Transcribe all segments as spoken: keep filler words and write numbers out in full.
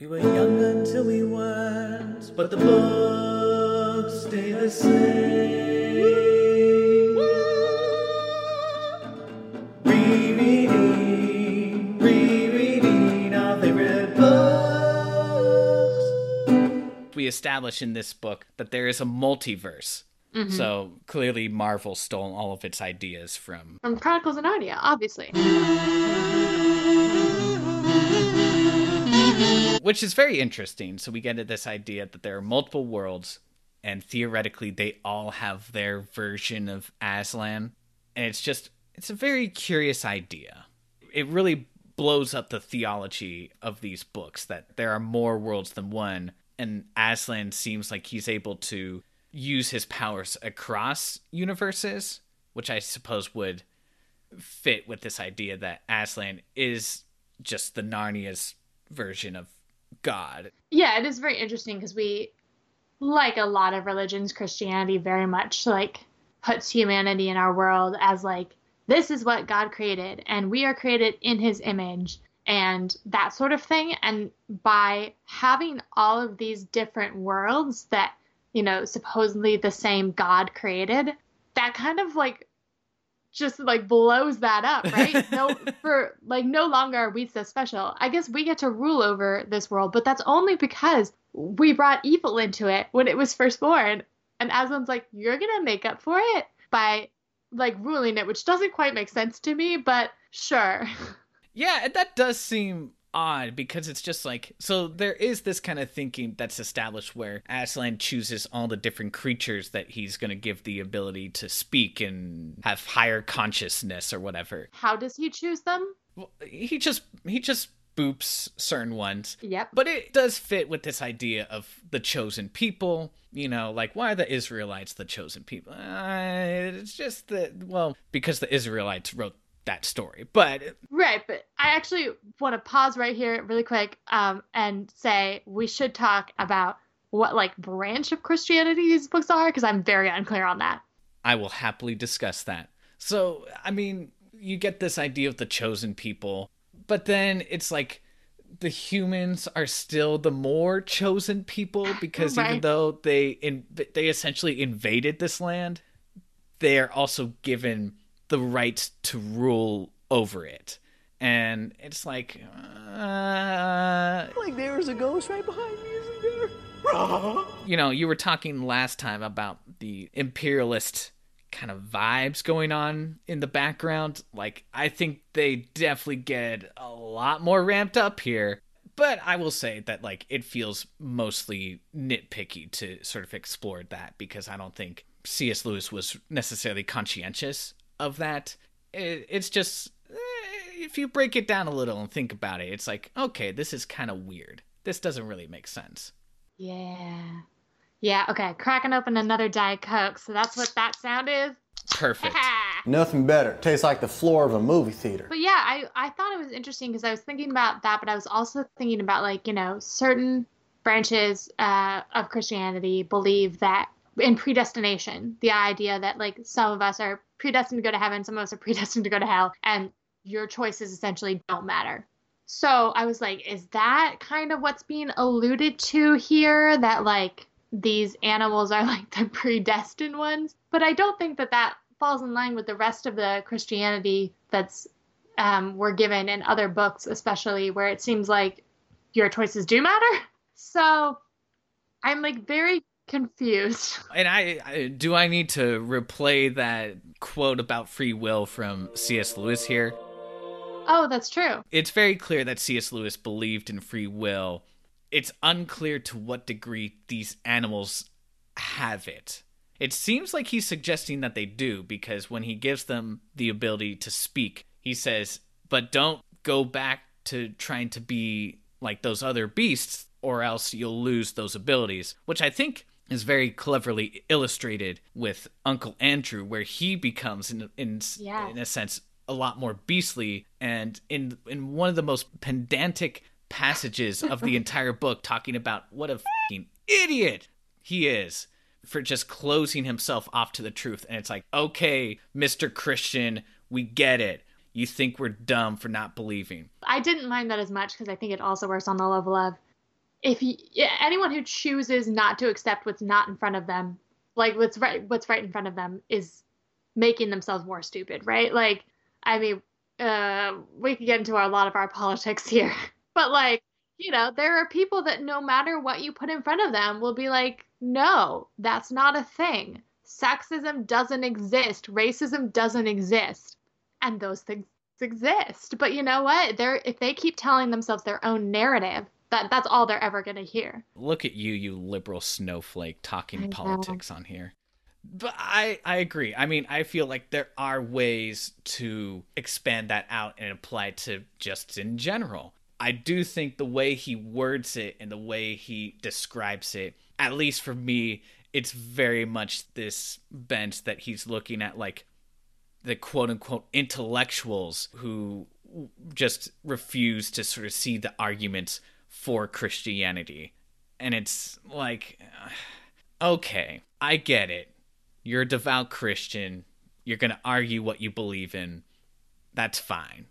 We were young until we weren't, but the books stay the same. Rereading, rereading our favorite books. We establish in this book that there is a multiverse. Mm-hmm. So clearly Marvel stole all of its ideas from... From Chronicles of Narnia, obviously. Which is very interesting. So we get at this idea that there are multiple worlds, and theoretically they all have their version of Aslan. And it's just, it's a very curious idea. It really blows up the theology of these books, that there are more worlds than one. And Aslan seems like he's able to use his powers across universes, which I suppose would fit with this idea that Aslan is just the Narnia's version of God. Yeah, it is very interesting because we, like a lot of religions, Christianity very much like puts humanity in our world as like, this is what God created and we are created in his image and that sort of thing. And by having all of these different worlds that, you know, supposedly the same God created, that kind of like just like blows that up, right? No, for like no longer are we so special. I guess we get to rule over this world, but that's only because we brought evil into it when it was first born. And Aslan's like, you're going to make up for it by like ruling it, which doesn't quite make sense to me, but sure. Yeah, and that does seem odd because it's just like, so there is this kind of thinking that's established where Aslan chooses all the different creatures that he's going to give the ability to speak and have higher consciousness or whatever. How does he choose them? Well, he just he just boops certain ones. Yep. But it does fit with this idea of the chosen people. You know, like, why are the Israelites the chosen people? Uh, it's just that, well, because the Israelites wrote that story, but right but I actually want to pause right here really quick um and say we should talk about what like branch of Christianity these books are, because I'm very unclear on that. I will happily discuss that. So I mean, you get this idea of the chosen people, but then it's like the humans are still the more chosen people because right. even though they in they essentially invaded this land, they are also given the right to rule over it. And it's like, uh... like there was a ghost right behind me, isn't there? You know, you were talking last time about the imperialist kind of vibes going on in the background. Like, I think they definitely get a lot more ramped up here. But I will say that, like, it feels mostly nitpicky to sort of explore that, because I don't think C S. Lewis was necessarily conscientious of that. It, it's just, eh, if you break it down a little and think about it, it's like, okay, this is kind of weird. This doesn't really make sense. Yeah. Yeah, okay, cracking open another Diet Coke, so that's what that sound is? Perfect. Nothing better. Tastes like the floor of a movie theater. But yeah, I, I thought it was interesting because I was thinking about that, but I was also thinking about, like, you know, certain branches uh, of Christianity believe that in predestination, the idea that, like, some of us are predestined to go to heaven, some of us are predestined to go to hell, and your choices essentially don't matter. So I was like, is that kind of what's being alluded to here? That, like, these animals are, like, the predestined ones? But I don't think that that falls in line with the rest of the Christianity that's um, we're given in other books, especially where it seems like your choices do matter. So I'm, like, very confused. And I, I do I need to replay that quote about free will from C S. Lewis here? Oh, that's true. It's very clear that C S. Lewis believed in free will. It's unclear to what degree these animals have it. It seems like he's suggesting that they do, because when he gives them the ability to speak, he says, but don't go back to trying to be like those other beasts or else you'll lose those abilities, which I think is very cleverly illustrated with Uncle Andrew, where he becomes, in in, yeah. in a sense, a lot more beastly. And in in one of the most pedantic passages of the entire book, talking about what a f***ing idiot he is for just closing himself off to the truth. And it's like, okay, Mister Christian, we get it. You think we're dumb for not believing. I didn't mind that as much because I think it also works on the level of, if you, anyone who chooses not to accept what's not in front of them, like what's right, what's right in front of them, is making themselves more stupid, right? Like, I mean, uh, we could get into our, a lot of our politics here, but like, you know, there are people that no matter what you put in front of them will be like, no, that's not a thing. Sexism doesn't exist. Racism doesn't exist. And those things exist. But you know what? They're, if they keep telling themselves their own narrative, that that's all they're ever going to hear. Look at you, you liberal snowflake, talking politics on here. But I, I agree. I mean, I feel like there are ways to expand that out and apply to just in general. I do think the way he words it and the way he describes it, at least for me, it's very much this bent that he's looking at, like, the quote-unquote intellectuals who just refuse to sort of see the arguments for Christianity. And it's like, okay, I get it. You're a devout Christian. You're going to argue what you believe in. That's fine.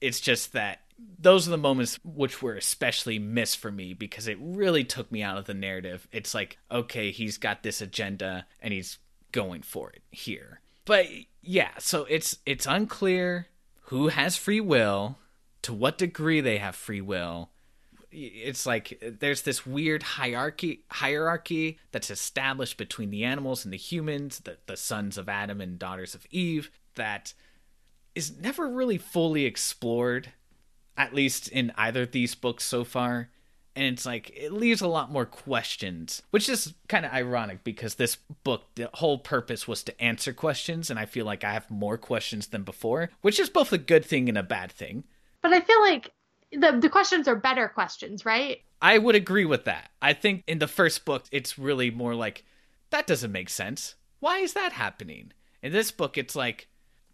It's just that those are the moments which were especially missed for me, because it really took me out of the narrative. It's like, okay, he's got this agenda and he's going for it here. But yeah, so it's it's unclear who has free will, to what degree they have free will. It's like there's this weird hierarchy hierarchy that's established between the animals and the humans, the, the sons of Adam and daughters of Eve, that is never really fully explored, at least in either of these books so far. And it's like, it leaves a lot more questions, which is kind of ironic because this book, the whole purpose was to answer questions. And I feel like I have more questions than before, which is both a good thing and a bad thing. But I feel like the the questions are better questions, right? I would agree with that. I think in the first book, it's really more like, that doesn't make sense. Why is that happening? In this book, it's like,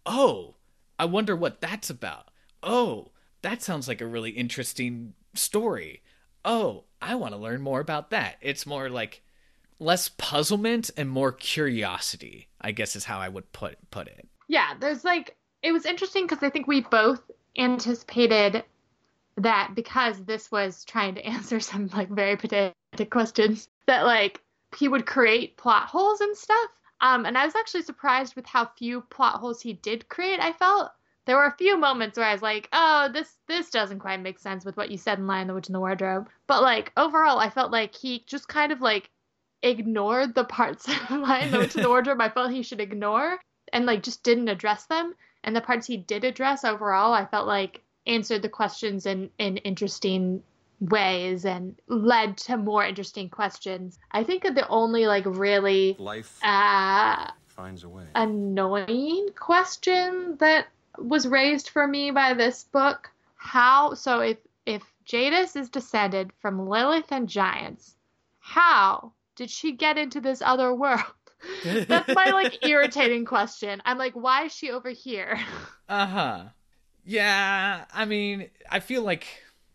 oh, I wonder what that's about. Oh, that sounds like a really interesting story. Oh, I want to learn more about that. It's more like less puzzlement and more curiosity, I guess is how I would put put it. Yeah, there's like, it was interesting because I think we both anticipated that because this was trying to answer some like very pedantic questions, that like he would create plot holes and stuff. Um, and I was actually surprised with how few plot holes he did create, I felt. There were a few moments where I was like, oh, this this doesn't quite make sense with what you said in Lion, the Witch, and the Wardrobe. But, like, overall, I felt like he just kind of, like, ignored the parts of Lion, the Witch, and the Wardrobe I felt he should ignore and, like, just didn't address them. And the parts he did address overall, I felt like answered the questions in, in interesting ways and led to more interesting questions. I think that the only, like, really Life uh, finds a way. Annoying question that was raised for me by this book. How, so if, if Jadis is descended from Lilith and giants, how did she get into this other world? That's my like irritating question. I'm like, why is she over here? Uh-huh. Yeah. I mean, I feel like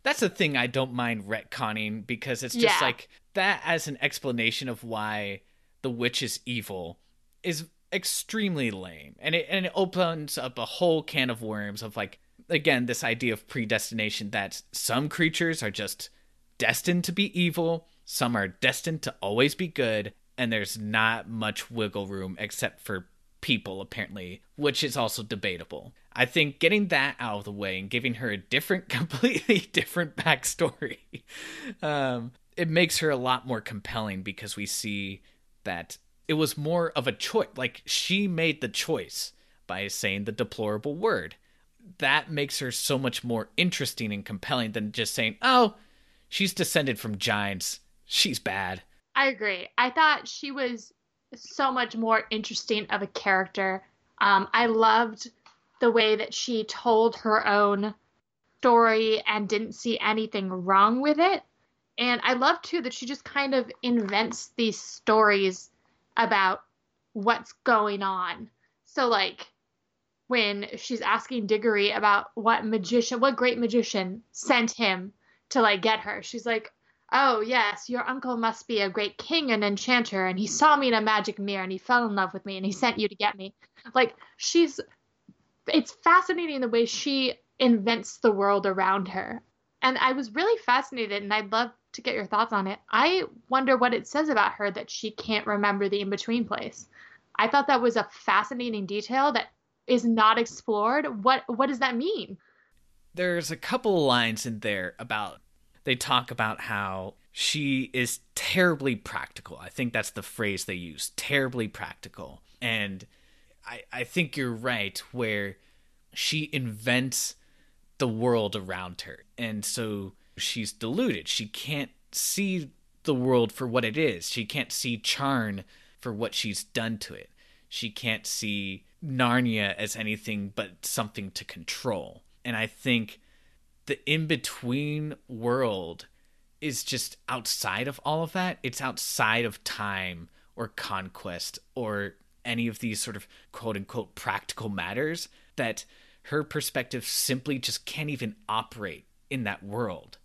that's the thing I don't mind retconning, because it's just yeah. like that as an explanation of why the witch is evil is extremely lame, and it and it opens up a whole can of worms of, like, again, this idea of predestination, that some creatures are just destined to be evil, some are destined to always be good, and there's not much wiggle room except for people, apparently, which is also debatable. I think getting that out of the way and giving her a different, completely different backstory, um, it makes her a lot more compelling, because we see that it was more of a choice. Like, she made the choice by saying the deplorable word. That makes her so much more interesting and compelling than just saying, oh, she's descended from giants, she's bad. I agree. I thought she was so much more interesting of a character. Um, I loved the way that she told her own story and didn't see anything wrong with it. And I love, too, that she just kind of invents these stories about what's going on. So, like, when she's asking Diggory about what magician, what great magician sent him to, like, get her, she's like, oh, yes, your uncle must be a great king and enchanter, and he saw me in a magic mirror, and he fell in love with me, and he sent you to get me. Like, she's, it's fascinating the way she invents the world around her. And I was really fascinated, and I'd love to get your thoughts on it. I wonder what it says about her that she can't remember the in-between place. I thought that was a fascinating detail that is not explored. What what does that mean? There's a couple of lines in there about, they talk about how she is terribly practical. I think that's the phrase they use, terribly practical. And I, I think you're right, where she invents the world around her. And so she's deluded. She can't see the world for what it is. She can't see Charn for what she's done to it. She can't see Narnia as anything but something to control. And I think the in-between world is just outside of all of that. It's outside of time or conquest or any of these sort of quote-unquote practical matters, that her perspective simply just can't even operate in that world.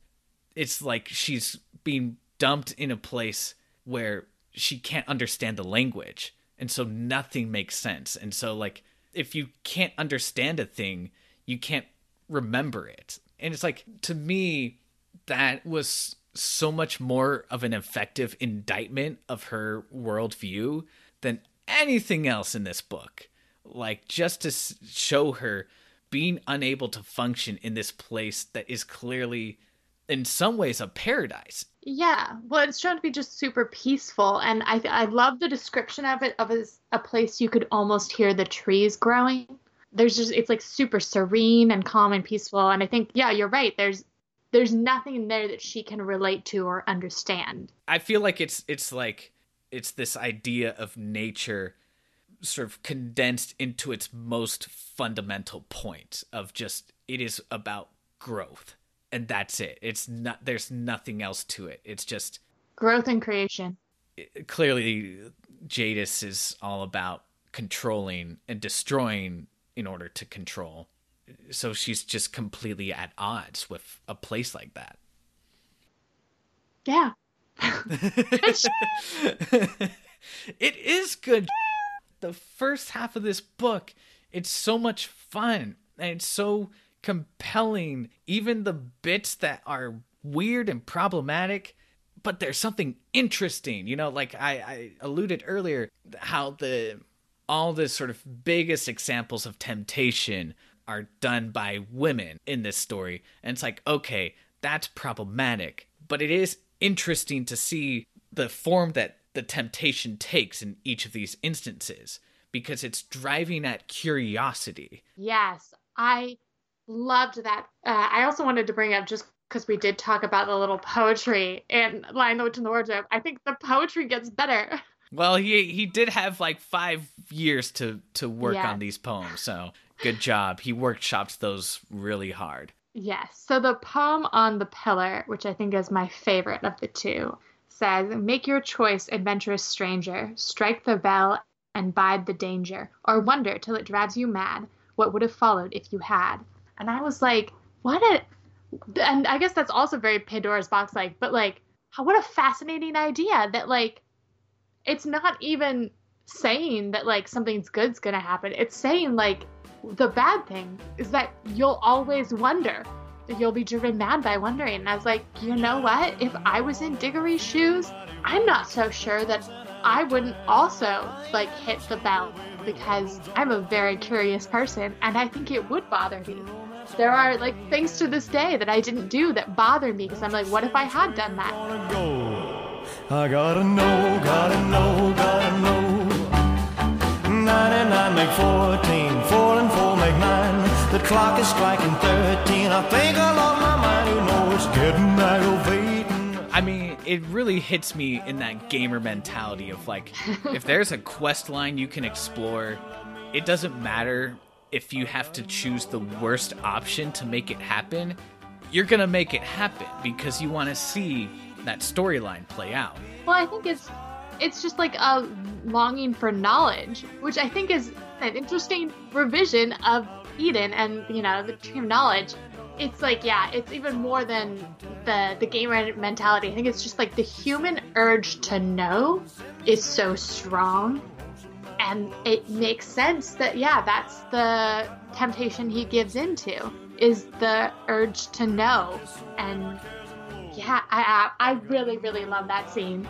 It's like she's being dumped in a place where she can't understand the language, and so nothing makes sense. And so, like, if you can't understand a thing, you can't remember it. And it's like, to me, that was so much more of an effective indictment of her worldview than anything else in this book. Like, just to show her being unable to function in this place that is clearly, in some ways, a paradise. Yeah, well, it's shown to be just super peaceful, and I I love the description of it of as a place you could almost hear the trees growing. There's just, it's like super serene and calm and peaceful, and I think, yeah, you're right. There's there's nothing there that she can relate to or understand. I feel like it's it's like it's this idea of nature sort of condensed into its most fundamental point of just, it is about growth, and that's it. It's not, there's nothing else to it. It's just growth and creation. It, clearly, Jadis is all about controlling and destroying in order to control. So she's just completely at odds with a place like that. Yeah. It is good. The first half of this book, it's so much fun and it's so compelling. Even the bits that are weird and problematic, but there's something interesting. You know, like I, I alluded earlier, how the all the sort of biggest examples of temptation are done by women in this story. And it's like, okay, that's problematic. But it is interesting to see the form that the temptation takes in each of these instances, because it's driving at curiosity. Yes, I loved that. Uh, I also wanted to bring up, just because we did talk about the little poetry in Lion, the Witch and the Wardrobe, I think the poetry gets better. Well, he he did have like five years to, to work yes. on these poems, so good job. He workshopped those really hard. Yes, so the poem on the pillar, which I think is my favorite of the two, says, "Make your choice, adventurous stranger, strike the bell and bide the danger, or wonder till it drives you mad what would have followed if you had." And I was like, what a, and I guess that's also very Pandora's box like, but like, what a fascinating idea that like, it's not even saying that like something's good's gonna happen. It's saying like, the bad thing is that you'll always wonder. You'll be driven mad by wondering. And I was like, you know what? If I was in Diggory's shoes, I'm not so sure that I wouldn't also, like, hit the bell, because I'm a very curious person, and I think it would bother me. There are, like, things to this day that I didn't do that bother me, because I'm like, what if I had done that? I gotta know, gotta know, gotta know. Nine and nine make fourteen, four and four make nine. The clock is striking thirteen. I think I lost my mind. Who knows? Getting aggravating. I mean, it really hits me in that gamer mentality of like, if there's a quest line you can explore, it doesn't matter if you have to choose the worst option to make it happen. You're going to make it happen because you want to see that storyline play out. Well, I think it's it's just like a longing for knowledge, which I think is an interesting revision of Eden and, you know, the tree of knowledge. It's like, yeah, it's even more than the the gamer mentality. I think it's just like the human urge to know is so strong, and it makes sense that, yeah, that's the temptation he gives into. is the urge to know. And yeah, I, I really, really love that scene.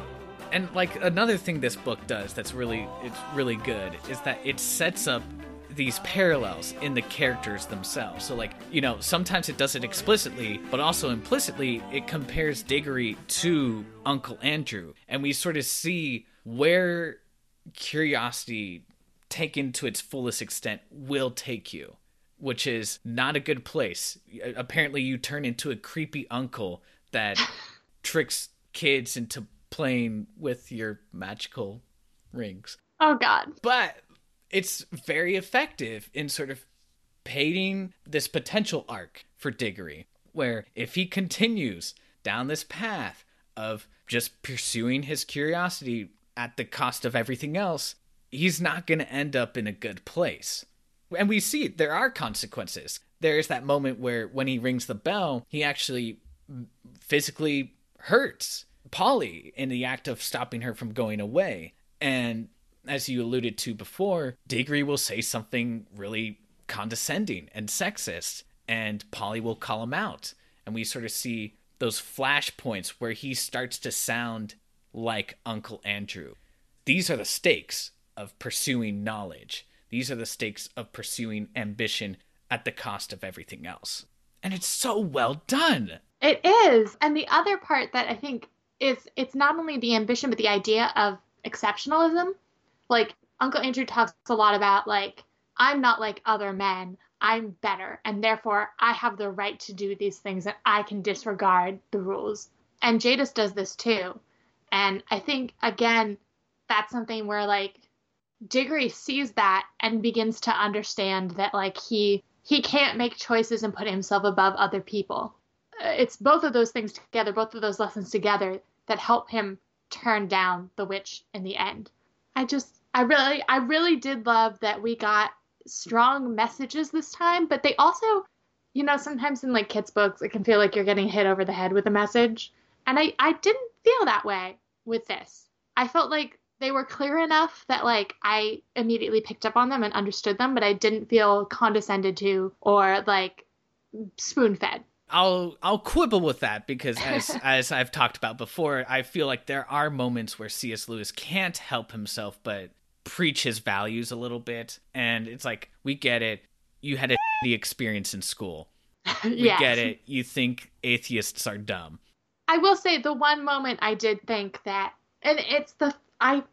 And like another thing this book does that's really, it's really good is that it sets up these parallels in the characters themselves. So like, you know, sometimes it does it explicitly, but also implicitly it compares Diggory to Uncle Andrew. And we sort of see where curiosity taken to its fullest extent will take you, which is not a good place. Apparently you turn into a creepy uncle that tricks kids into playing with your magical rings. Oh God. But it's very effective in sort of painting this potential arc for Diggory, where if he continues down this path of just pursuing his curiosity at the cost of everything else, he's not going to end up in a good place. And we see there are consequences. There is that moment where when he rings the bell, he actually physically hurts Polly in the act of stopping her from going away. And as you alluded to before, Diggory will say something really condescending and sexist, and Polly will call him out. And we sort of see those flashpoints where he starts to sound like Uncle Andrew. These are the stakes of pursuing knowledge. These are the stakes of pursuing ambition at the cost of everything else. And it's so well done. It is. And the other part that I think is, it's not only the ambition, but the idea of exceptionalism. Like, Uncle Andrew talks a lot about, like, I'm not like other men. I'm better. And therefore, I have the right to do these things, and I can disregard the rules. And Jadis does this too. And I think, again, that's something where, like, Diggory sees that and begins to understand that, like, he he can't make choices and put himself above other people. It's both of those things together, both of those lessons together, that help him turn down the witch in the end. I just, I really, I really did love that we got strong messages this time, but they also, you know, sometimes in, like, kids' books, it can feel like you're getting hit over the head with a message. And I, I didn't feel that way with this. I felt like they were clear enough that, like, I immediately picked up on them and understood them, but I didn't feel condescended to or, like, spoon-fed. I'll I'll quibble with that because, as as I've talked about before, I feel like there are moments where C S. Lewis can't help himself but preach his values a little bit. And it's like, we get it. You had a shitty experience in school. We yes. get it. You think atheists are dumb. I will say the one moment I did think that, and it's the, I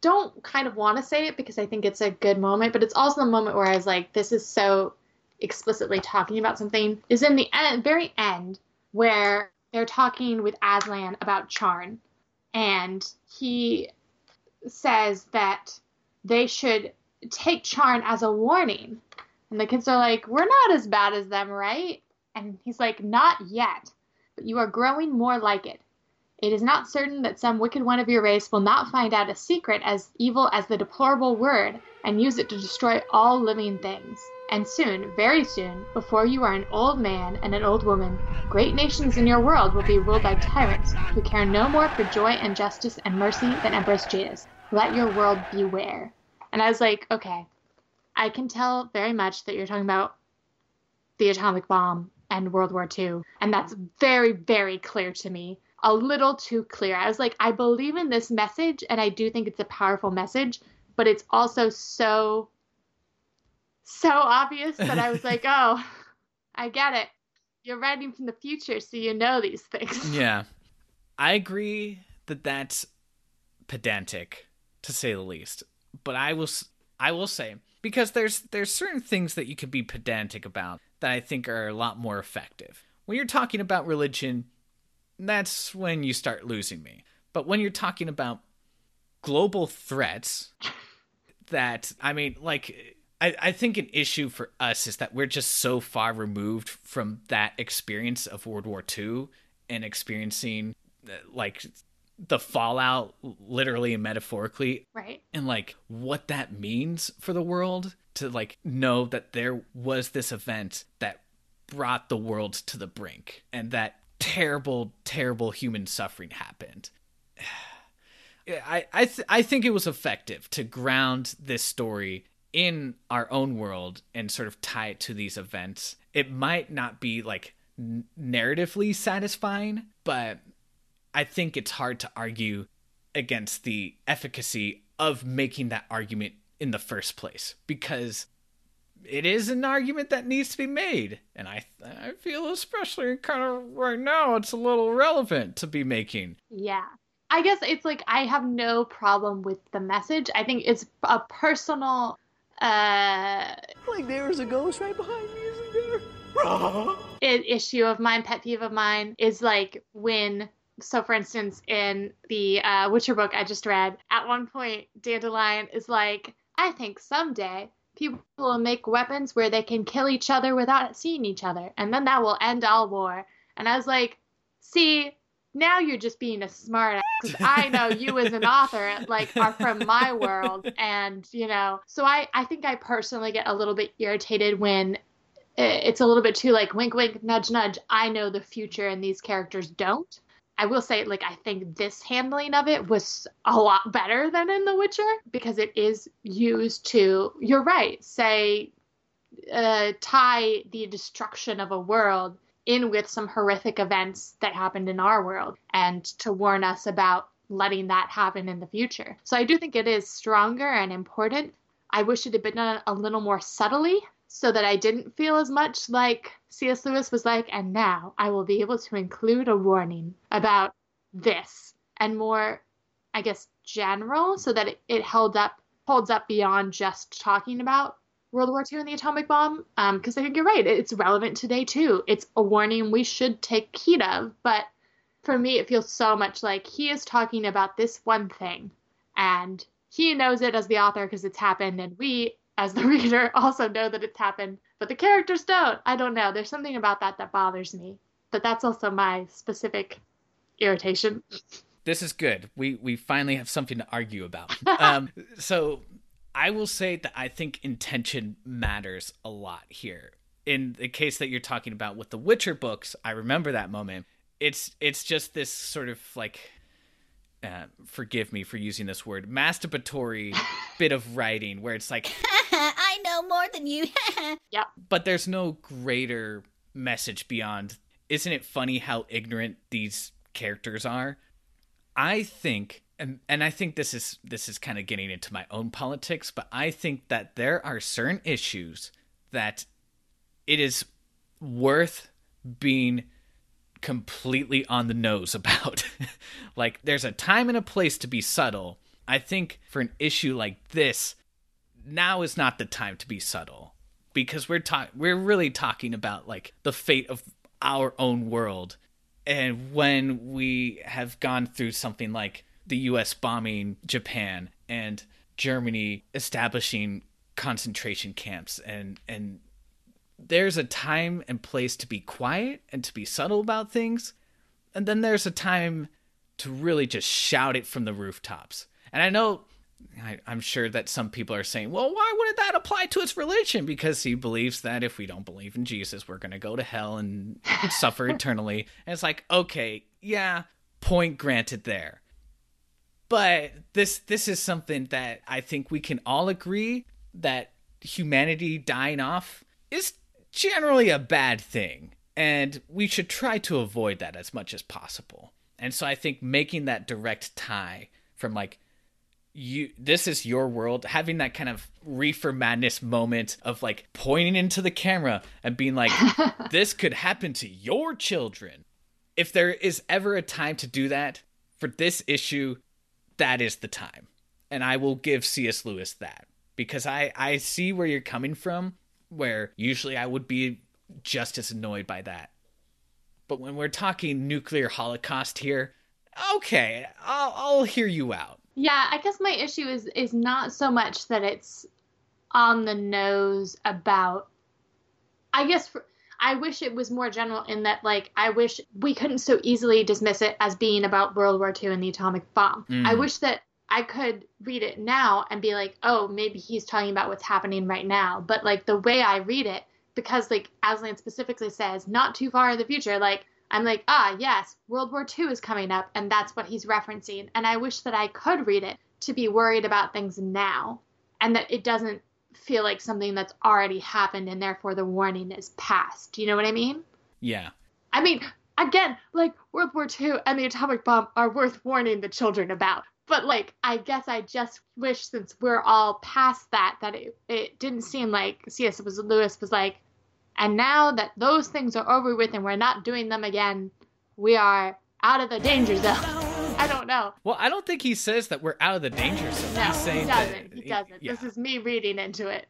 don't kind of want to say it because I think it's a good moment, but it's also the moment where I was like, this is so explicitly talking about something, is in the end, very end, where they're talking with Aslan about Charn, and he says that they should take Charn as a warning. And the kids are like, we're not as bad as them, right? And he's like, not yet, but you are growing more like it. It is not certain that some wicked one of your race will not find out a secret as evil as the deplorable word and use it to destroy all living things. And soon, very soon, before you are an old man and an old woman, great nations in your world will be ruled by tyrants who care no more for joy and justice and mercy than Empress Jadis. Let your world beware. And I was like, okay, I can tell very much that you're talking about the atomic bomb and World War Two. And that's very, very clear to me. A little too clear. I was like, I believe in this message, and I do think it's a powerful message, but it's also so, so obvious that I was like, oh, I get it. You're writing from the future, so you know these things. Yeah. I agree that that's pedantic, to say the least. But I will, I will say, because there's there's certain things that you can be pedantic about that I think are a lot more effective. When you're talking about religion, that's when you start losing me. But when you're talking about global threats, that, I mean, like, I, I think an issue for us is that we're just so far removed from that experience of World War Two and experiencing, like, the fallout literally and metaphorically. Right. And, like, what that means for the world to, like, know that there was this event that brought the world to the brink and that terrible, terrible human suffering happened. I I, th- I think it was effective to ground this story in our own world and sort of tie it to these events. It might not be like n- narratively satisfying, but I think it's hard to argue against the efficacy of making that argument in the first place, because it is an argument that needs to be made. And I I feel especially kind of right now, it's a little relevant to be making. Yeah. I guess it's like I have no problem with the message. I think it's a personal... Uh, like there's a ghost right behind me, isn't there? An issue of mine, pet peeve of mine, is like when... So, for instance, in the uh, Witcher book I just read, at one point, Dandelion is like, I think someday people will make weapons where they can kill each other without seeing each other, and then that will end all war. And I was like, see, now you're just being a smart ass, because I know you as an author like are from my world. And, you know, so I, I think I personally get a little bit irritated when it's a little bit too like wink, wink, nudge, nudge. I know the future and these characters don't. I will say, like, I think this handling of it was a lot better than in The Witcher, because it is used to, you're right, say, uh, tie the destruction of a world in with some horrific events that happened in our world, and to warn us about letting that happen in the future. So I do think it is stronger and important. I wish it had been done a little more subtly, so that I didn't feel as much like C S. Lewis was like, and now I will be able to include a warning about this, and more, I guess, general, so that it, it held up, holds up beyond just talking about World War Two and the atomic bomb. Um, because I think you're right. It's relevant today, too. It's a warning we should take heed of. But for me, it feels so much like he is talking about this one thing, and he knows it as the author because it's happened, and we... as the reader, also know that it's happened. But the characters don't. I don't know. There's something about that that bothers me. But that's also my specific irritation. This is good. We we finally have something to argue about. um, so I will say that I think intention matters a lot here. In the case that you're talking about with the Witcher books, I remember that moment. It's, it's just this sort of like... Uh, forgive me for using this word, masturbatory bit of writing where it's like, I know more than you. Yep. But there's no greater message beyond, isn't it funny how ignorant these characters are? I think, and, and I think this is, this is kind of getting into my own politics, but I think that there are certain issues that it is worth being completely on the nose about. Like, there's a time and a place to be subtle. I think for an issue like this, now is not the time to be subtle, because we're talking we're really talking about like the fate of our own world. And when we have gone through something like the U S bombing Japan and Germany establishing concentration camps, and and there's a time and place to be quiet and to be subtle about things. And then there's a time to really just shout it from the rooftops. And I know, I, I'm sure that some people are saying, well, why wouldn't that apply to his religion? Because he believes that if we don't believe in Jesus, we're going to go to hell and suffer eternally. And it's like, okay, yeah, point granted there. But this this is something that I think we can all agree that humanity dying off is generally a bad thing, and we should try to avoid that as much as possible. And so I think making that direct tie from like, you, this is your world, having that kind of reefer madness moment of like pointing into the camera and being like, this could happen to your children. If there is ever a time to do that for this issue, that is the time. And I will give C S. Lewis that, because I, I see where you're coming from, where usually I would be just as annoyed by that. But when we're talking nuclear holocaust here, okay, I'll, I'll hear you out. Yeah, I guess my issue is is not so much that it's on the nose about, I guess, for, I wish it was more general in that, like, I wish we couldn't so easily dismiss it as being about World War Two and the atomic bomb. Mm. I wish that I could read it now and be like, oh, maybe he's talking about what's happening right now. But, like, the way I read it, because, like, Aslan specifically says, not too far in the future, like, I'm like, ah, yes, World War Two is coming up, and that's what he's referencing. And I wish that I could read it to be worried about things now, and that it doesn't feel like something that's already happened and therefore the warning is past. Do you know what I mean? Yeah. I mean, again, like World War Two and the atomic bomb are worth warning the children about. But like, I guess I just wish, since we're all past that, that it, it didn't seem like C S. Lewis was like, and now that those things are over with and we're not doing them again, we are out of the danger zone. I don't know. Well, I don't think he says that we're out of the danger zone. No, He's saying he doesn't. That, he doesn't. Yeah. This is me reading into it.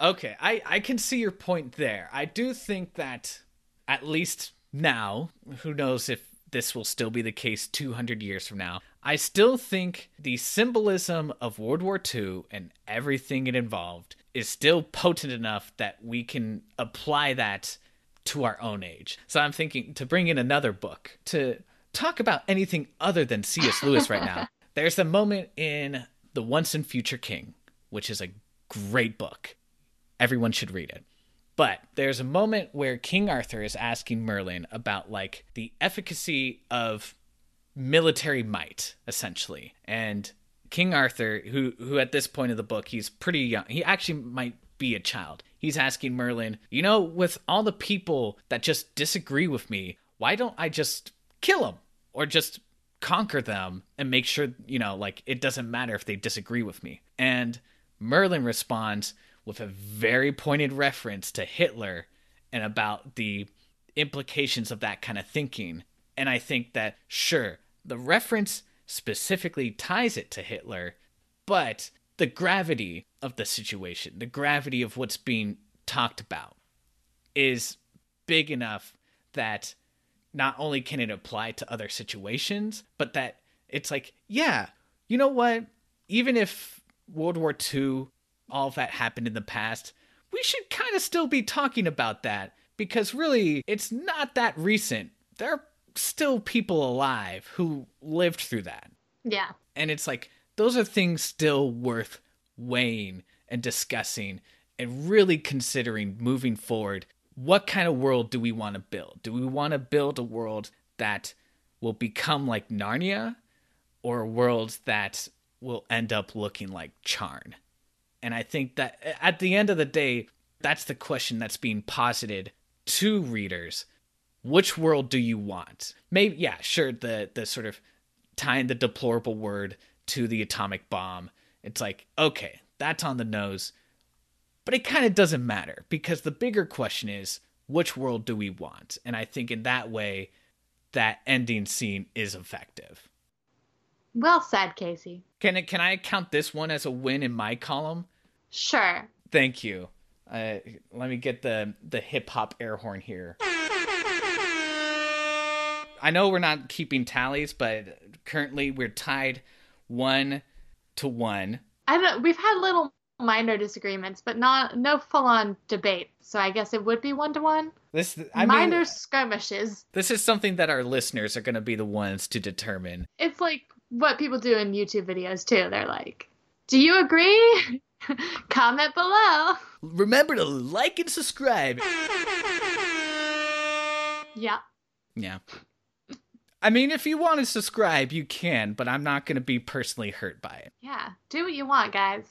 Okay, I, I can see your point there. I do think that, at least now, who knows if this will still be the case two hundred years from now, I still think the symbolism of World War Two and everything it involved is still potent enough that we can apply that to our own age. So I'm thinking to bring in another book to talk about anything other than C S. Lewis right now. There's a moment in The Once and Future King, which is a great book. Everyone should read it. But there's a moment where King Arthur is asking Merlin about like the efficacy of military might, essentially. And King Arthur, who who at this point of the book, he's pretty young. He actually might be a child. He's asking Merlin, you know, with all the people that just disagree with me, why don't I just kill them or just conquer them and make sure, you know, like it doesn't matter if they disagree with me. And Merlin responds with a very pointed reference to Hitler and about the implications of that kind of thinking. And I think that, sure, the reference specifically ties it to Hitler, but the gravity of the situation, the gravity of what's being talked about is big enough that not only can it apply to other situations, but that it's like, yeah, you know what? Even if World War Two, all of that happened in the past, we should kind of still be talking about that because really it's not that recent. There are still people alive who lived through that. Yeah. And it's like, those are things still worth weighing and discussing and really considering moving forward. What kind of world do we want to build? Do we want to build a world that will become like Narnia or a world that will end up looking like Charn? And I think that at the end of the day, that's the question that's being posited to readers. Which world do you want? Maybe, yeah, sure, the, the sort of tying the deplorable word to the atomic bomb. It's like, okay, that's on the nose. But it kind of doesn't matter because the bigger question is, which world do we want? And I think in that way, that ending scene is effective. Well said, Casey. Can I, can I count this one as a win in my column? Sure. Thank you. Uh, let me get the, the hip-hop air horn here. I know we're not keeping tallies, but currently we're tied one to one. I don't, we've had little minor disagreements, but not no full-on debate. So I guess it would be one-to-one. This I minor mean, skirmishes. This is something that our listeners are going to be the ones to determine. It's like what people do in YouTube videos too. They're like, do you agree? Comment below. Remember to like and subscribe. Yeah. Yeah. I mean, if you want to subscribe, you can, but I'm not going to be personally hurt by it. Yeah. Do what you want, guys.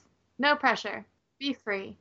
No pressure. Be free.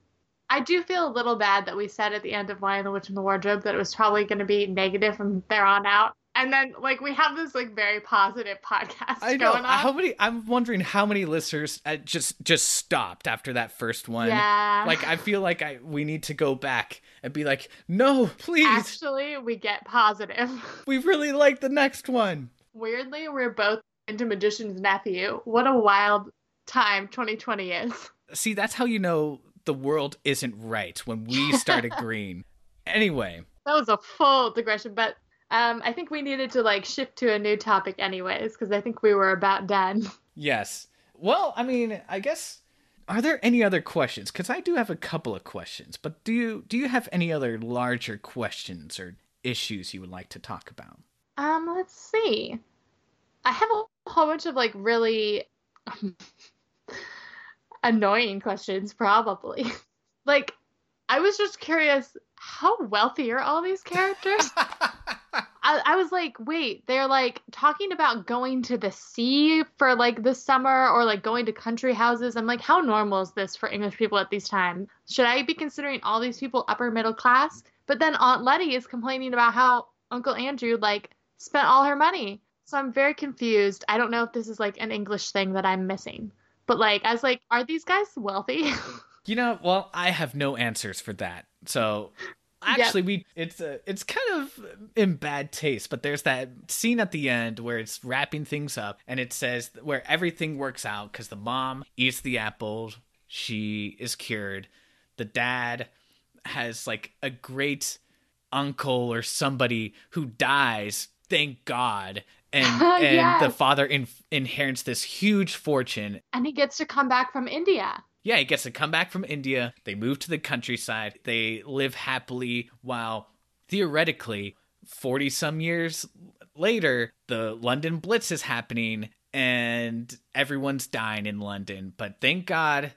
I do feel a little bad that we said at the end of Lion, the Witch, and the Wardrobe that it was probably going to be negative from there on out. And then, like, we have this, like, very positive podcast I know. going on. How many, I'm wondering how many listeners uh, just just stopped after that first one. Yeah. Like, I feel like I we need to go back and be like, no, please. Actually, we get positive. We really like the next one. Weirdly, we're both into Magician's Nephew. What a wild time twenty twenty is. See, that's how you know the world isn't right, when we start agreeing. Anyway. That was a full digression, but um, I think we needed to like shift to a new topic anyways, because I think we were about done. Yes. Well, I mean, I guess, are there any other questions? Because I do have a couple of questions, but do you do you have any other larger questions or issues you would like to talk about? Um, let's see. I have a whole bunch of like really... annoying questions, probably. Like, I was just curious, how wealthy are all these characters? I, I was like, wait, they're like talking about going to the sea for like the summer or like going to country houses. I'm like, how normal is this for English people at this time? Should I be considering all these people upper middle class? But then Aunt Letty is complaining about how Uncle Andrew like spent all her money. So I'm very confused. I don't know if this is like an English thing that I'm missing. But like, I was like, are these guys wealthy? You know, well, I have no answers for that. So... Actually, yep. we it's a, it's kind of in bad taste, but there's that scene at the end where it's wrapping things up, and it says where everything works out because the mom eats the apple, she is cured. The dad has like a great uncle or somebody who dies, thank God, and and yes. the father in, inherits this huge fortune, and he gets to come back from India. Yeah, he gets to come back from India. They move to the countryside. They live happily while theoretically forty-some years later, the London Blitz is happening and everyone's dying in London. But thank God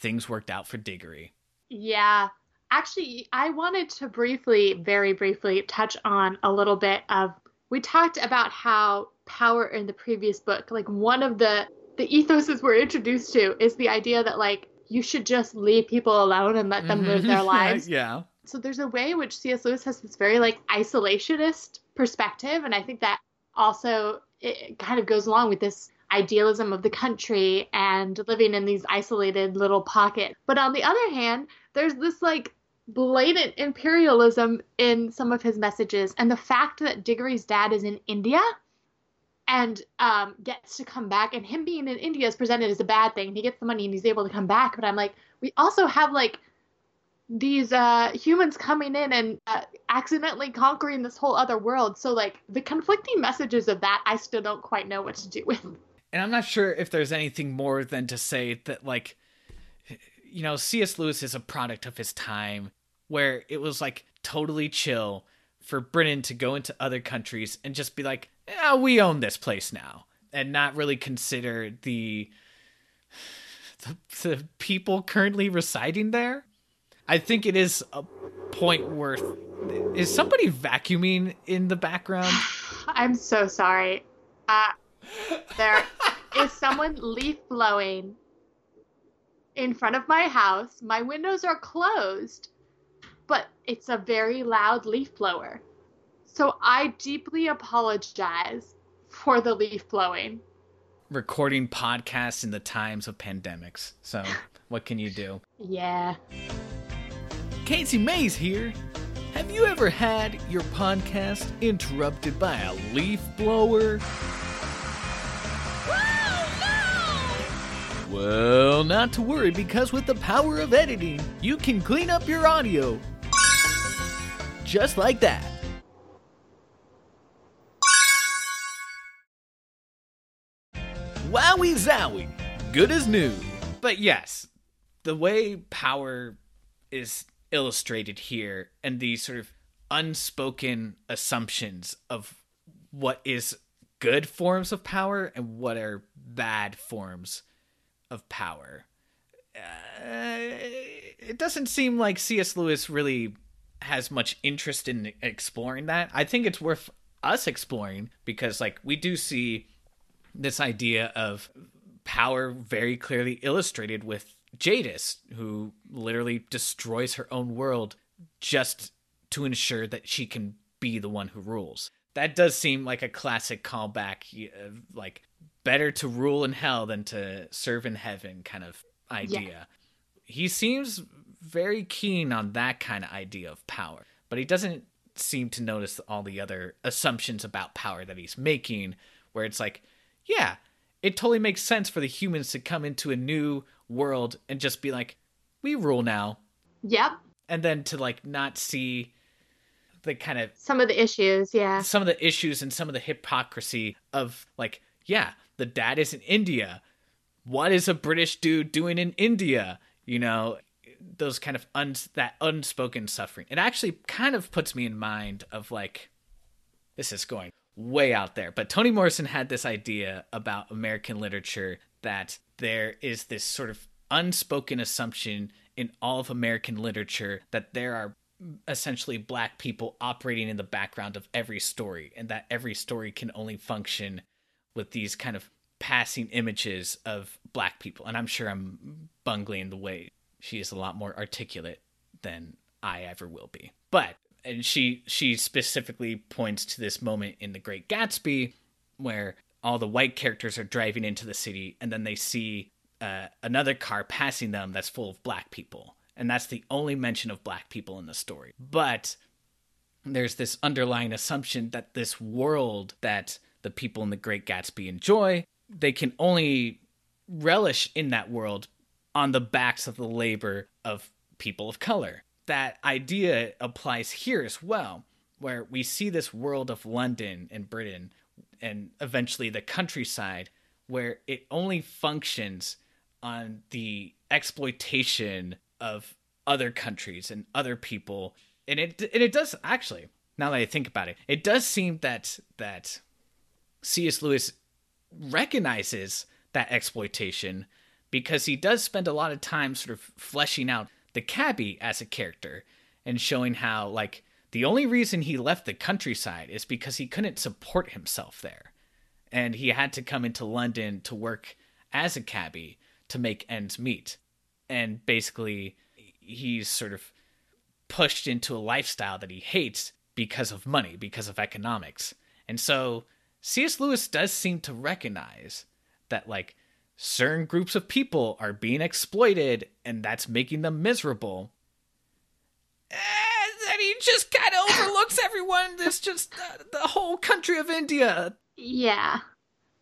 things worked out for Diggory. Yeah. Actually, I wanted to briefly, very briefly touch on a little bit of... We talked about how power in the previous book, like one of the, the ethoses we're introduced to is the idea that like, you should just leave people alone and let them mm-hmm. live their lives. Yeah. So there's a way in which C S. Lewis has this very like isolationist perspective. And I think that also it kind of goes along with this idealism of the country and living in these isolated little pockets. But on the other hand, there's this like blatant imperialism in some of his messages. And the fact that Diggory's dad is in India and um, gets to come back, and him being in India is presented as a bad thing. He gets the money and he's able to come back. But I'm like, we also have like these uh, humans coming in and uh, accidentally conquering this whole other world. So like the conflicting messages of that, I still don't quite know what to do with. And I'm not sure if there's anything more than to say that like, you know, C S. Lewis is a product of his time where it was like totally chill for Britain to go into other countries and just be like, yeah, we own this place now, and not really consider the, the the people currently residing there. I think it is a point worth... Is somebody vacuuming in the background? I'm so sorry. Uh, there is someone leaf blowing in front of my house. My windows are closed, but it's a very loud leaf blower. So I deeply apologize for the leaf blowing. Recording podcasts in the times of pandemics. So what can you do? Yeah. Casey Mays here. Have you ever had your podcast interrupted by a leaf blower? Oh, no! Well, not to worry, because with the power of editing, you can clean up your audio. Just like that. Wowie zowie, good as new. But yes, the way power is illustrated here and the sort of unspoken assumptions of what is good forms of power and what are bad forms of power. Uh, it doesn't seem like C S. Lewis really has much interest in exploring that. I think it's worth us exploring because like we do see... this idea of power very clearly illustrated with Jadis, who literally destroys her own world just to ensure that she can be the one who rules. That does seem like a classic callback, like better to rule in hell than to serve in heaven kind of idea. Yeah. He seems very keen on that kind of idea of power, but he doesn't seem to notice all the other assumptions about power that he's making, where it's like, yeah, it totally makes sense for the humans to come into a new world and just be like, we rule now. Yep. And then to like not see the kind of... Some of the issues, yeah. Some of the issues and some of the hypocrisy of like, yeah, the dad is in India. What is a British dude doing in India? You know, those kind of un- that unspoken suffering. It actually kind of puts me in mind of like, this is going... way out there. But Toni Morrison had this idea about American literature that there is this sort of unspoken assumption in all of American literature that there are essentially black people operating in the background of every story, and that every story can only function with these kind of passing images of black people. And I'm sure I'm bungling the way. She is a lot more articulate than I ever will be. But and she she specifically points to this moment in The Great Gatsby where all the white characters are driving into the city, and then they see uh, another car passing them that's full of black people. And that's the only mention of black people in the story. But there's this underlying assumption that this world that the people in The Great Gatsby enjoy, they can only relish in that world on the backs of the labor of people of color. That idea applies here as well, where we see this world of London and Britain and eventually the countryside where it only functions on the exploitation of other countries and other people. And it and it does, actually, now that I think about it, it does seem that that C S. Lewis recognizes that exploitation, because he does spend a lot of time sort of fleshing out the cabbie as a character and showing how, like, the only reason he left the countryside is because he couldn't support himself there. And he had to come into London to work as a cabbie to make ends meet. And basically, he's sort of pushed into a lifestyle that he hates because of money, because of economics. And so C S. Lewis does seem to recognize that, like, certain groups of people are being exploited, and that's making them miserable. And he just kind of overlooks everyone. It's just the, the whole country of India. Yeah.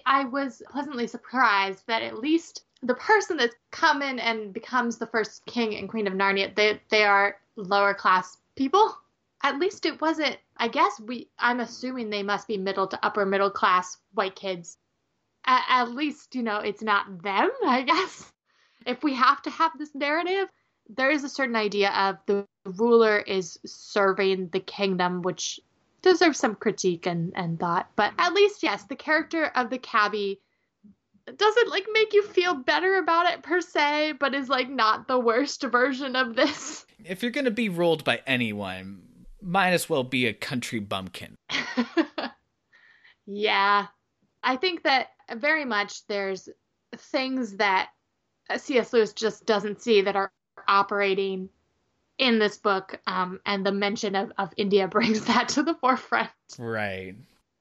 I was pleasantly surprised that at least the person that's come in and becomes the first king and queen of Narnia, they they are lower class people. At least it wasn't, I guess we, I'm assuming they must be middle to upper middle class white kids. At, at least, you know, it's not them, I guess. If we have to have this narrative, there is a certain idea of the ruler is serving the kingdom, which deserves some critique and, and thought. But at least, yes, the character of the cabbie doesn't, like, make you feel better about it per se, but is, like, not the worst version of this. If you're going to be ruled by anyone, might as well be a country bumpkin. Yeah. I think that very much there's things that C S. Lewis just doesn't see that are operating in this book, um, and the mention of, of India brings that to the forefront. Right.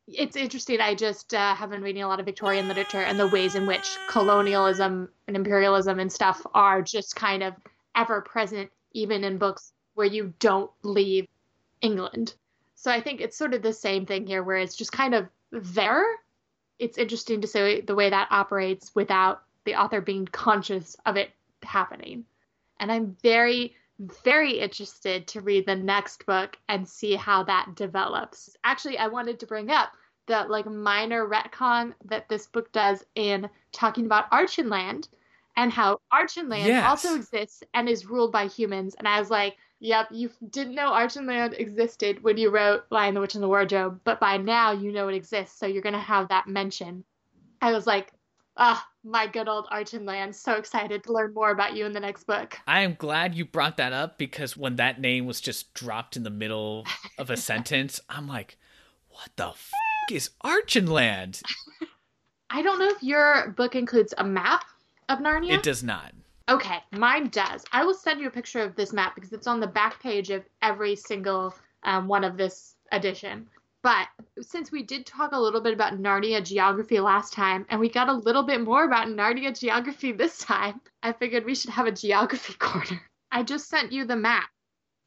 It's interesting. I just uh, have been reading a lot of Victorian literature and the ways in which colonialism and imperialism and stuff are just kind of ever present, even in books where you don't leave England. So I think it's sort of the same thing here, where it's just kind of there. It's interesting to see the way that operates without the author being conscious of it happening. And I'm very, very interested to read the next book and see how that develops. Actually, I wanted to bring up the, like, minor retcon that this book does in talking about Archenland and how Archenland yes. also exists and is ruled by humans. And I was like, yep, you didn't know Archenland existed when you wrote Lion, the Witch and the Wardrobe, but by now you know it exists, so you're going to have that mention. I was like, ah, oh, my good old Archenland. So excited to learn more about you in the next book. I am glad you brought that up, because when that name was just dropped in the middle of a sentence, I'm like, what the f*** is Archenland? I don't know if your book includes a map of Narnia. It does not. Okay, mine does. I will send you a picture of this map because it's on the back page of every single um, one of this edition. But since we did talk a little bit about Narnia geography last time, and we got a little bit more about Narnia geography this time, I figured we should have a geography corner. I just sent you the map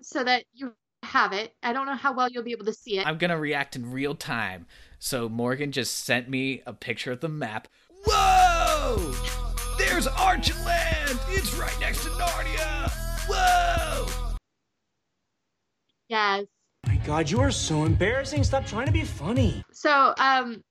so that you have it. I don't know how well you'll be able to see it. I'm going to react in real time. So Morgan just sent me a picture of the map. Whoa! There's Archenland! It's right next to Narnia! Whoa! Yes. God, you are so embarrassing. Stop trying to be funny. So, um,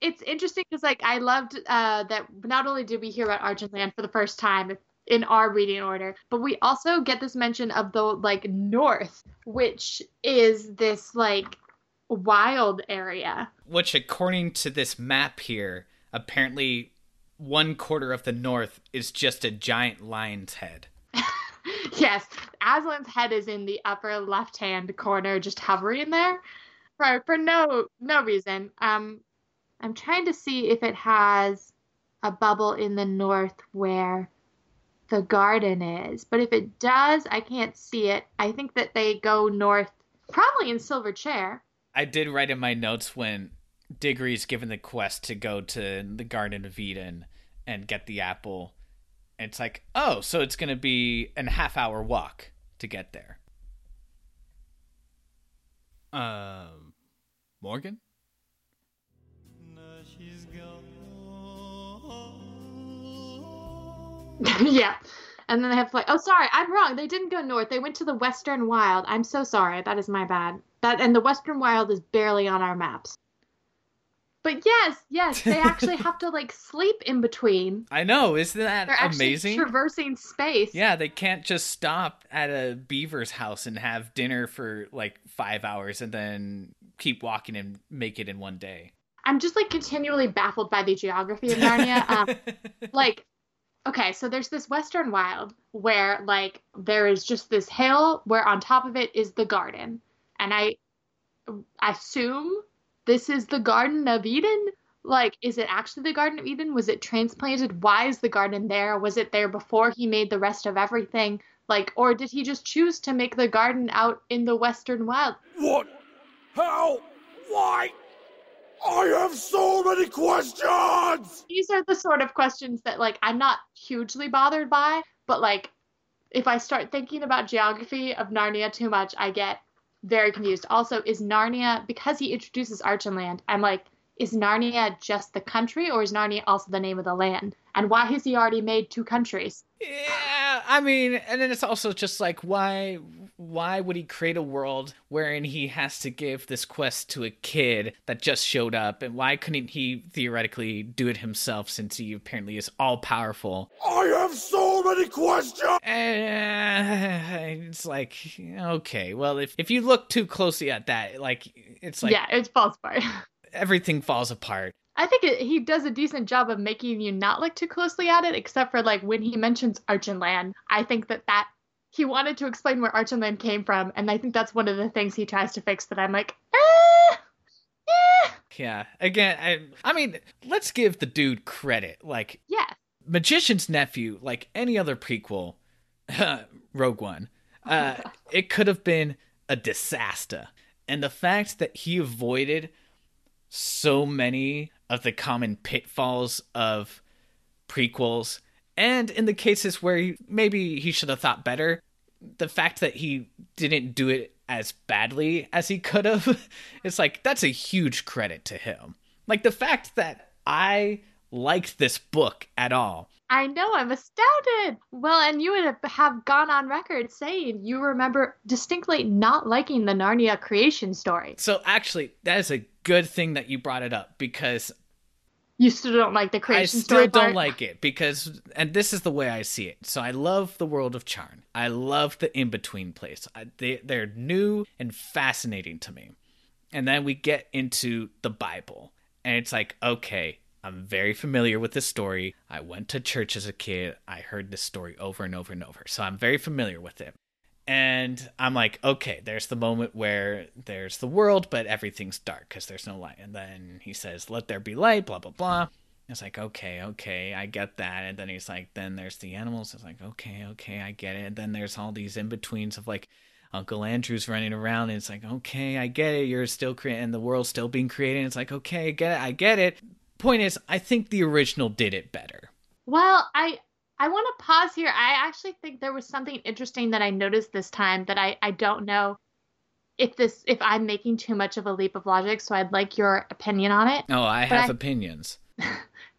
it's interesting because, like, I loved uh, that not only did we hear about Archenland for the first time in our reading order, but we also get this mention of the, like, north, which is this, like, wild area. Which, according to this map here, apparently one quarter of the north is just a giant lion's head. Yes, Aslan's head is in the upper left-hand corner, just hovering there for for no no reason. Um, I'm trying to see if it has a bubble in the north where the garden is, but if it does, I can't see it. I think that they go north, probably in Silver Chair. I did write in my notes when Diggory's given the quest to go to the Garden of Eden and get the apple. And it's like, oh, so it's going to be an half hour walk to get there. Um, Morgan? Yeah. And then they have to like, oh, sorry, I'm wrong. They didn't go north. They went to the Western Wild. I'm so sorry. That is my bad. That and the Western Wild is barely on our maps. But yes, yes, they actually have to like sleep in between. I know, isn't that They're amazing? They're traversing space. Yeah, they can't just stop at a beaver's house and have dinner for like five hours and then keep walking and make it in one day. I'm just like continually baffled by the geography of Narnia. Um, like, okay, so there's this Western Wild where like there is just this hill where on top of it is the garden, and I assume. This is the Garden of Eden? Like, is it actually the Garden of Eden? Was it transplanted? Why is the garden there? Was it there before he made the rest of everything? Like, or did he just choose to make the garden out in the Western Wild? What? How? Why? I have so many questions! These are the sort of questions that, like, I'm not hugely bothered by, but, like, if I start thinking about geography of Narnia too much, I get very confused. Also, is Narnia, because he introduces Archenland, I'm like, is Narnia just the country, or is Narnia also the name of the land? And why has he already made two countries? Yeah, I mean, and then it's also just like, why why would he create a world wherein he has to give this quest to a kid that just showed up, and why couldn't he theoretically do it himself since he apparently is all-powerful? I have so many questions! And it's like, okay, well, if, if you look too closely at that, like, it's like... Yeah, it falls apart. Everything falls apart. I think it, he does a decent job of making you not look too closely at it, except for, like, when he mentions Archenland. I think that that, he wanted to explain where Archenland came from, and I think that's one of the things he tries to fix that I'm like, ah, eh. Yeah, again, I, I mean, let's give the dude credit. Like, yeah. Magician's Nephew, like any other prequel, Rogue One, uh, it could have been a disaster. And the fact that he avoided so many of the common pitfalls of prequels, and in the cases where he, maybe he should have thought better, the fact that he didn't do it as badly as he could have, it's like, that's a huge credit to him. Like, the fact that I liked this book at all. I know, I'm astounded. Well, and you would have gone on record saying you remember distinctly not liking the Narnia creation story. So actually, that is a good thing that you brought it up, because you still don't like the creation story. I still story don't part. like it because, and this is the way I see it. So I love the world of Charn. I love the in-between place. I, they, they're new and fascinating to me. And then we get into the Bible, and it's like, okay, I'm very familiar with this story. I went to church as a kid. I heard this story over and over and over. So I'm very familiar with it. And I'm like, okay, there's the moment where there's the world, but everything's dark because there's no light. And then he says, let there be light, blah, blah, blah. It's like, okay, okay, I get that. And then he's like, then there's the animals. It's like, okay, okay, I get it. And then there's all these in-betweens of like Uncle Andrew's running around. And it's like, okay, I get it. You're still creating, and the world's still being created. And it's like, okay, I get it. I get it. Point is, I think the original did it better. Well, I... I want to pause here. I actually think there was something interesting that I noticed this time that I, I don't know if this if I'm making too much of a leap of logic, so I'd like your opinion on it. Oh, I but have I opinions.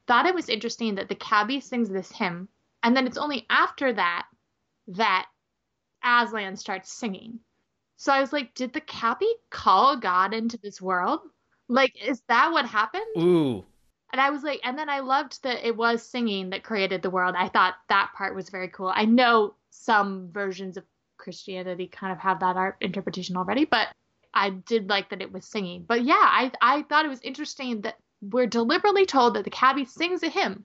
Thought it was interesting that the cabbie sings this hymn, and then it's only after that that Aslan starts singing. So I was like, did the cabbie call God into this world? Like, is that what happened? Ooh. And I was like, and then I loved that it was singing that created the world. I thought that part was very cool. I know some versions of Christianity kind of have that art interpretation already, but I did like that it was singing. But yeah, I I thought it was interesting that we're deliberately told that the cabbie sings a hymn.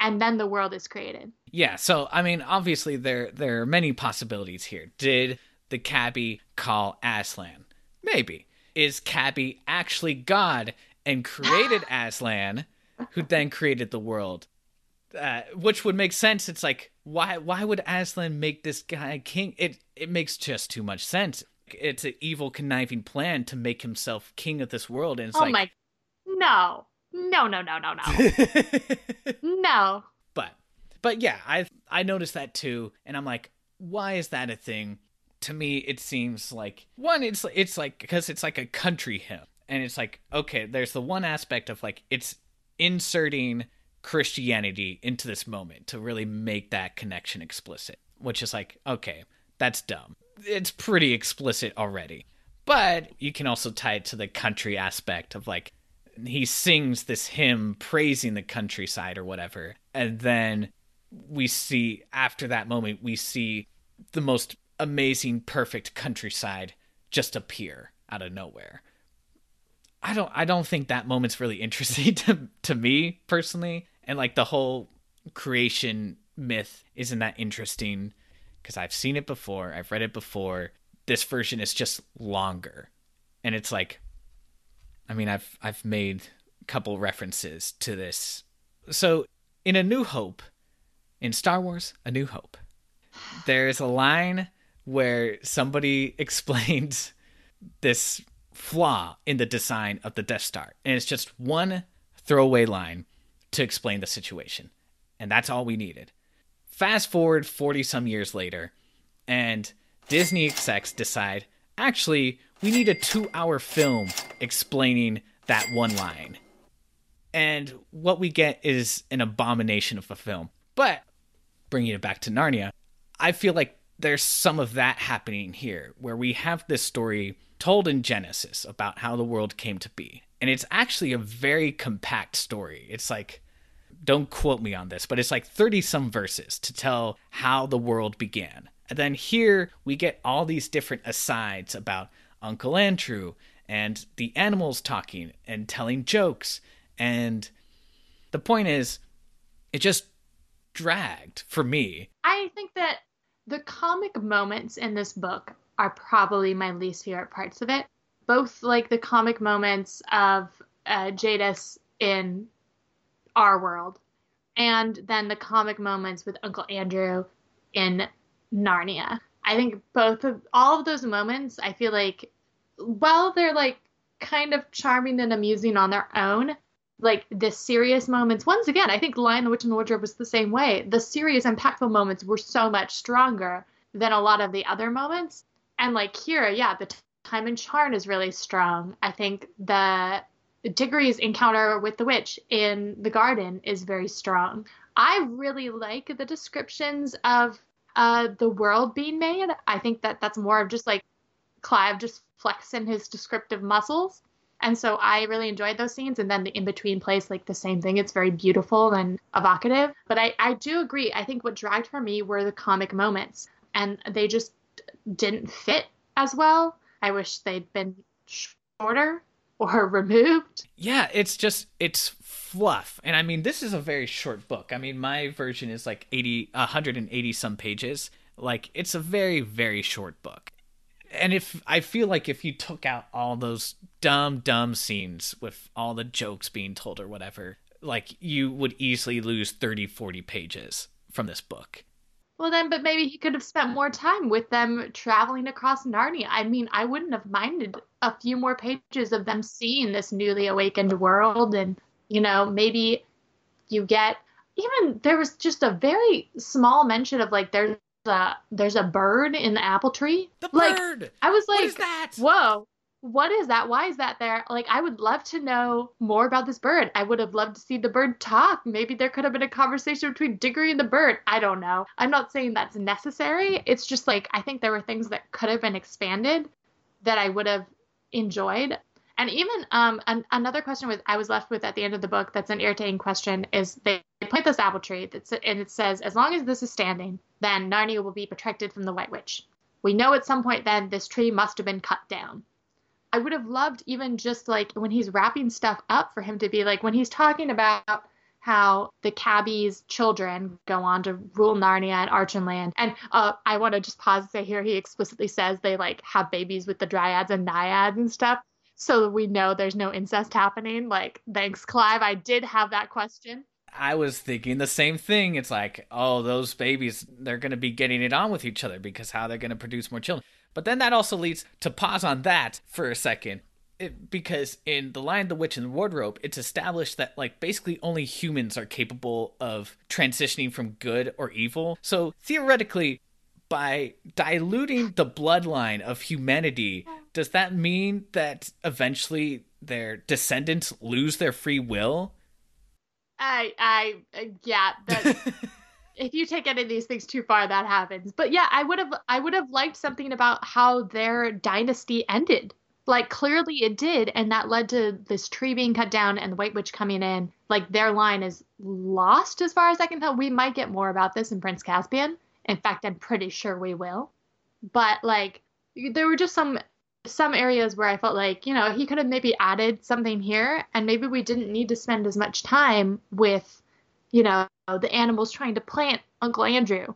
and then the world is created. Yeah, so, I mean, obviously there there are many possibilities here. Did the cabbie call Aslan? Maybe. Is cabbie actually God and created Aslan, who then created the world? Uh, which would make sense. It's like, why why would Aslan make this guy king? It it makes just too much sense. It's an evil, conniving plan to make himself king of this world. And it's oh like, my, no, no, no, no, no, no, no. But but yeah, I I noticed that too, and I'm like, why is that a thing? To me, it seems like one. It's it's like because it's like a country hymn, and it's like, okay, there's the one aspect of like it's inserting Christianity into this moment to really make that connection explicit, which is like, okay, that's dumb. It's pretty explicit already. But you can also tie it to the country aspect of like, he sings this hymn praising the countryside or whatever. And then we see, after that moment, we see the most amazing, perfect countryside just appear out of nowhere. I don't I don't think that moment's really interesting to to me personally. And like the whole creation myth isn't that interesting because I've seen it before. I've read it before. This version is just longer. And it's like, I mean, I've I've made a couple references to this. So in A New Hope, in Star Wars, A New Hope, there's a line where somebody explains this flaw in the design of the Death Star, and it's just one throwaway line to explain the situation, and that's all we needed. Fast forward forty some years later, and Disney execs decide, actually, we need a two-hour film explaining that one line, and what we get is an abomination of a film. But bringing it back to Narnia, I feel like there's some of that happening here, where we have this story told in Genesis about how the world came to be. And it's actually a very compact story. It's like, don't quote me on this, but it's like thirty some verses to tell how the world began. And then here we get all these different asides about Uncle Andrew and the animals talking and telling jokes. And the point is, it just dragged for me. I think that the comic moments in this book are probably my least favorite parts of it. Both like the comic moments of uh, Jadis in our world, and then the comic moments with Uncle Andrew in Narnia. I think both of all of those moments, I feel like, while they're like kind of charming and amusing on their own, like the serious moments, once again, I think Lion, the Witch and the Wardrobe was the same way. The serious, impactful moments were so much stronger than a lot of the other moments. And like here, yeah, the time in Charn is really strong. I think the Diggory's encounter with the witch in the garden is very strong. I really like the descriptions of uh, the world being made. I think that that's more of just like Clive just flexing his descriptive muscles. And so I really enjoyed those scenes. And then the in-between place, like the same thing. It's very beautiful and evocative. But I, I do agree. I think what dragged for me were the comic moments. And they just didn't fit as well. I wish they'd been shorter or removed. Yeah, it's just, it's fluff. And I mean, this is a very short book. I mean, my version is like eighty, one hundred eighty some pages. Like, it's a very, very short book. And if I feel like if you took out all those dumb, dumb scenes with all the jokes being told or whatever, like you would easily lose thirty, forty pages from this book. Well then, but maybe he could have spent more time with them traveling across Narnia. I mean, I wouldn't have minded a few more pages of them seeing this newly awakened world. And, you know, maybe you get, even there was just a very small mention of like, there's a, there's a bird in the apple tree. The like, bird! I was like, what is that? Whoa, what is that? Why is that there? Like, I would love to know more about this bird. I would have loved to see the bird talk. Maybe there could have been a conversation between Diggory and the bird. I don't know. I'm not saying that's necessary. It's just like, I think there were things that could have been expanded that I would have enjoyed. And even um, an- another question was I was left with at the end of the book that's an irritating question is they plant this apple tree that's, and it says, as long as this is standing, then Narnia will be protected from the White Witch. We know at some point then this tree must have been cut down. I would have loved even just like when he's wrapping stuff up for him to be like, when he's talking about how the cabbie's children go on to rule Narnia and Archenland. And uh, I want to just pause and say here, he explicitly says they like have babies with the dryads and naiads and stuff. So we know there's no incest happening. Like, thanks, Clive. I did have that question. I was thinking the same thing. It's like, oh, those babies, they're going to be getting it on with each other because how they're going to produce more children. But then that also leads to pause on that for a second. It, because in The Lion, the Witch, and the Wardrobe, it's established that, like, basically only humans are capable of transitioning from good or evil. So theoretically, by diluting the bloodline of humanity, does that mean that eventually their descendants lose their free will? I, I, yeah, that, if you take any of these things too far, that happens. But yeah, I would have, I would have liked something about how their dynasty ended. Like, clearly it did. And that led to this tree being cut down and the White Witch coming in. Like, their line is lost as far as I can tell. We might get more about this in Prince Caspian. In fact, I'm pretty sure we will. But like, there were just some, some areas where I felt like, you know, he could have maybe added something here, and maybe we didn't need to spend as much time with, you know, the animals trying to plant Uncle Andrew.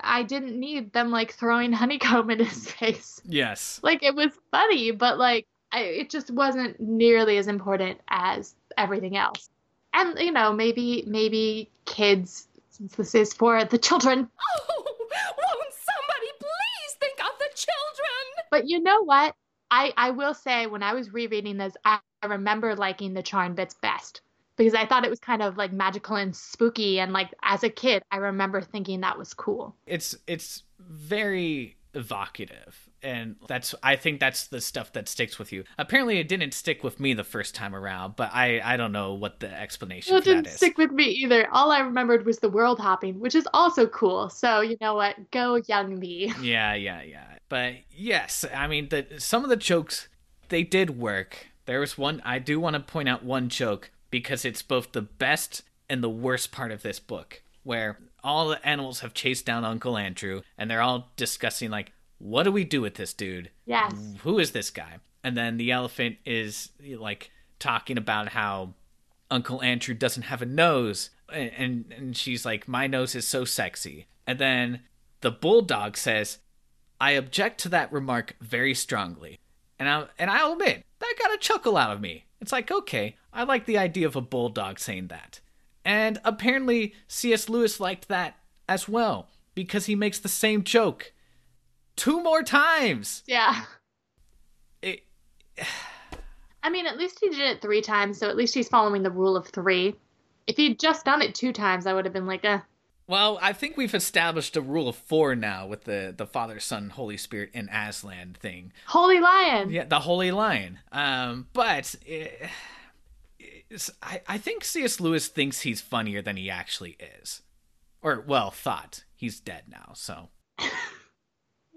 I didn't need them like throwing honeycomb in his face. Yes. Like, it was funny, but like, I, it just wasn't nearly as important as everything else. And, you know, maybe, maybe kids, since this is for the children. Oh, won't somebody please think of the children? But you know what? I, I will say, when I was rereading this, I remember liking the Charn bits best because I thought it was kind of like magical and spooky. And like, as a kid, I remember thinking that was cool. It's it's very evocative. And that's I think that's the stuff that sticks with you. Apparently, it didn't stick with me the first time around, but I, I don't know what the explanation it for that is. It didn't stick with me either. All I remembered was the world hopping, which is also cool. So, you know what? Go young me. Yeah, yeah, yeah. But yes, I mean, the, some of the jokes, they did work. There was one, I do want to point out one joke because it's both the best and the worst part of this book, where all the animals have chased down Uncle Andrew and they're all discussing, like, what do we do with this dude? Yes. Who is this guy? And then the elephant is like talking about how Uncle Andrew doesn't have a nose. And, and, and she's like, my nose is so sexy. And then the bulldog says, I object to that remark very strongly. And I and I'll admit, that got a chuckle out of me. It's like, okay, I like the idea of a bulldog saying that. And apparently C S Lewis liked that as well, because he makes the same joke two more times. Yeah. It... I mean, at least he did it three times, so at least he's following the rule of three. If he'd just done it two times, I would have been like, eh. Well, I think we've established a rule of four now with the, the Father, Son, Holy Spirit, and Aslan thing. Holy Lion. Yeah, the Holy Lion. Um, but it, I, I think C S Lewis thinks he's funnier than he actually is. Or, well, thought. He's dead now, so.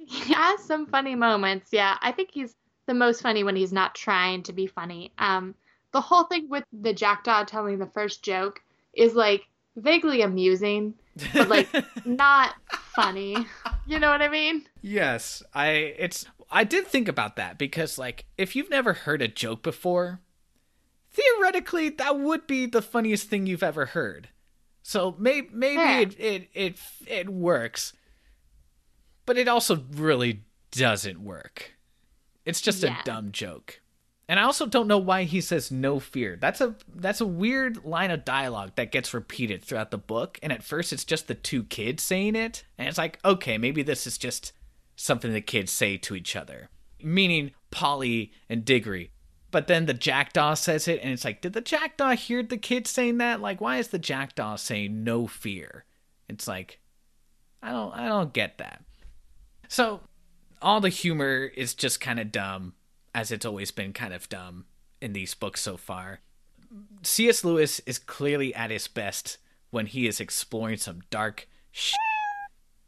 He has some funny moments, yeah. I think he's the most funny when he's not trying to be funny. Um, the whole thing with the jackdaw telling the first joke is, like, vaguely amusing, but like not funny. You know what I mean? Yes, I it's I did think about that because like if you've never heard a joke before, theoretically that would be the funniest thing you've ever heard. So maybe maybe yeah. it, it it it works, but it also really doesn't work. It's just yeah. a dumb joke. And I also don't know why he says no fear. That's a that's a weird line of dialogue that gets repeated throughout the book. And at first it's just the two kids saying it. And it's like, okay, maybe this is just something the kids say to each other. Meaning Polly and Diggory. But then the jackdaw says it. And it's like, did the jackdaw hear the kids saying that? Like, why is the jackdaw saying no fear? It's like, I don't, I don't get that. So all the humor is just kind of dumb, as it's always been kind of dumb in these books so far. C S Lewis is clearly at his best when he is exploring some dark sh**.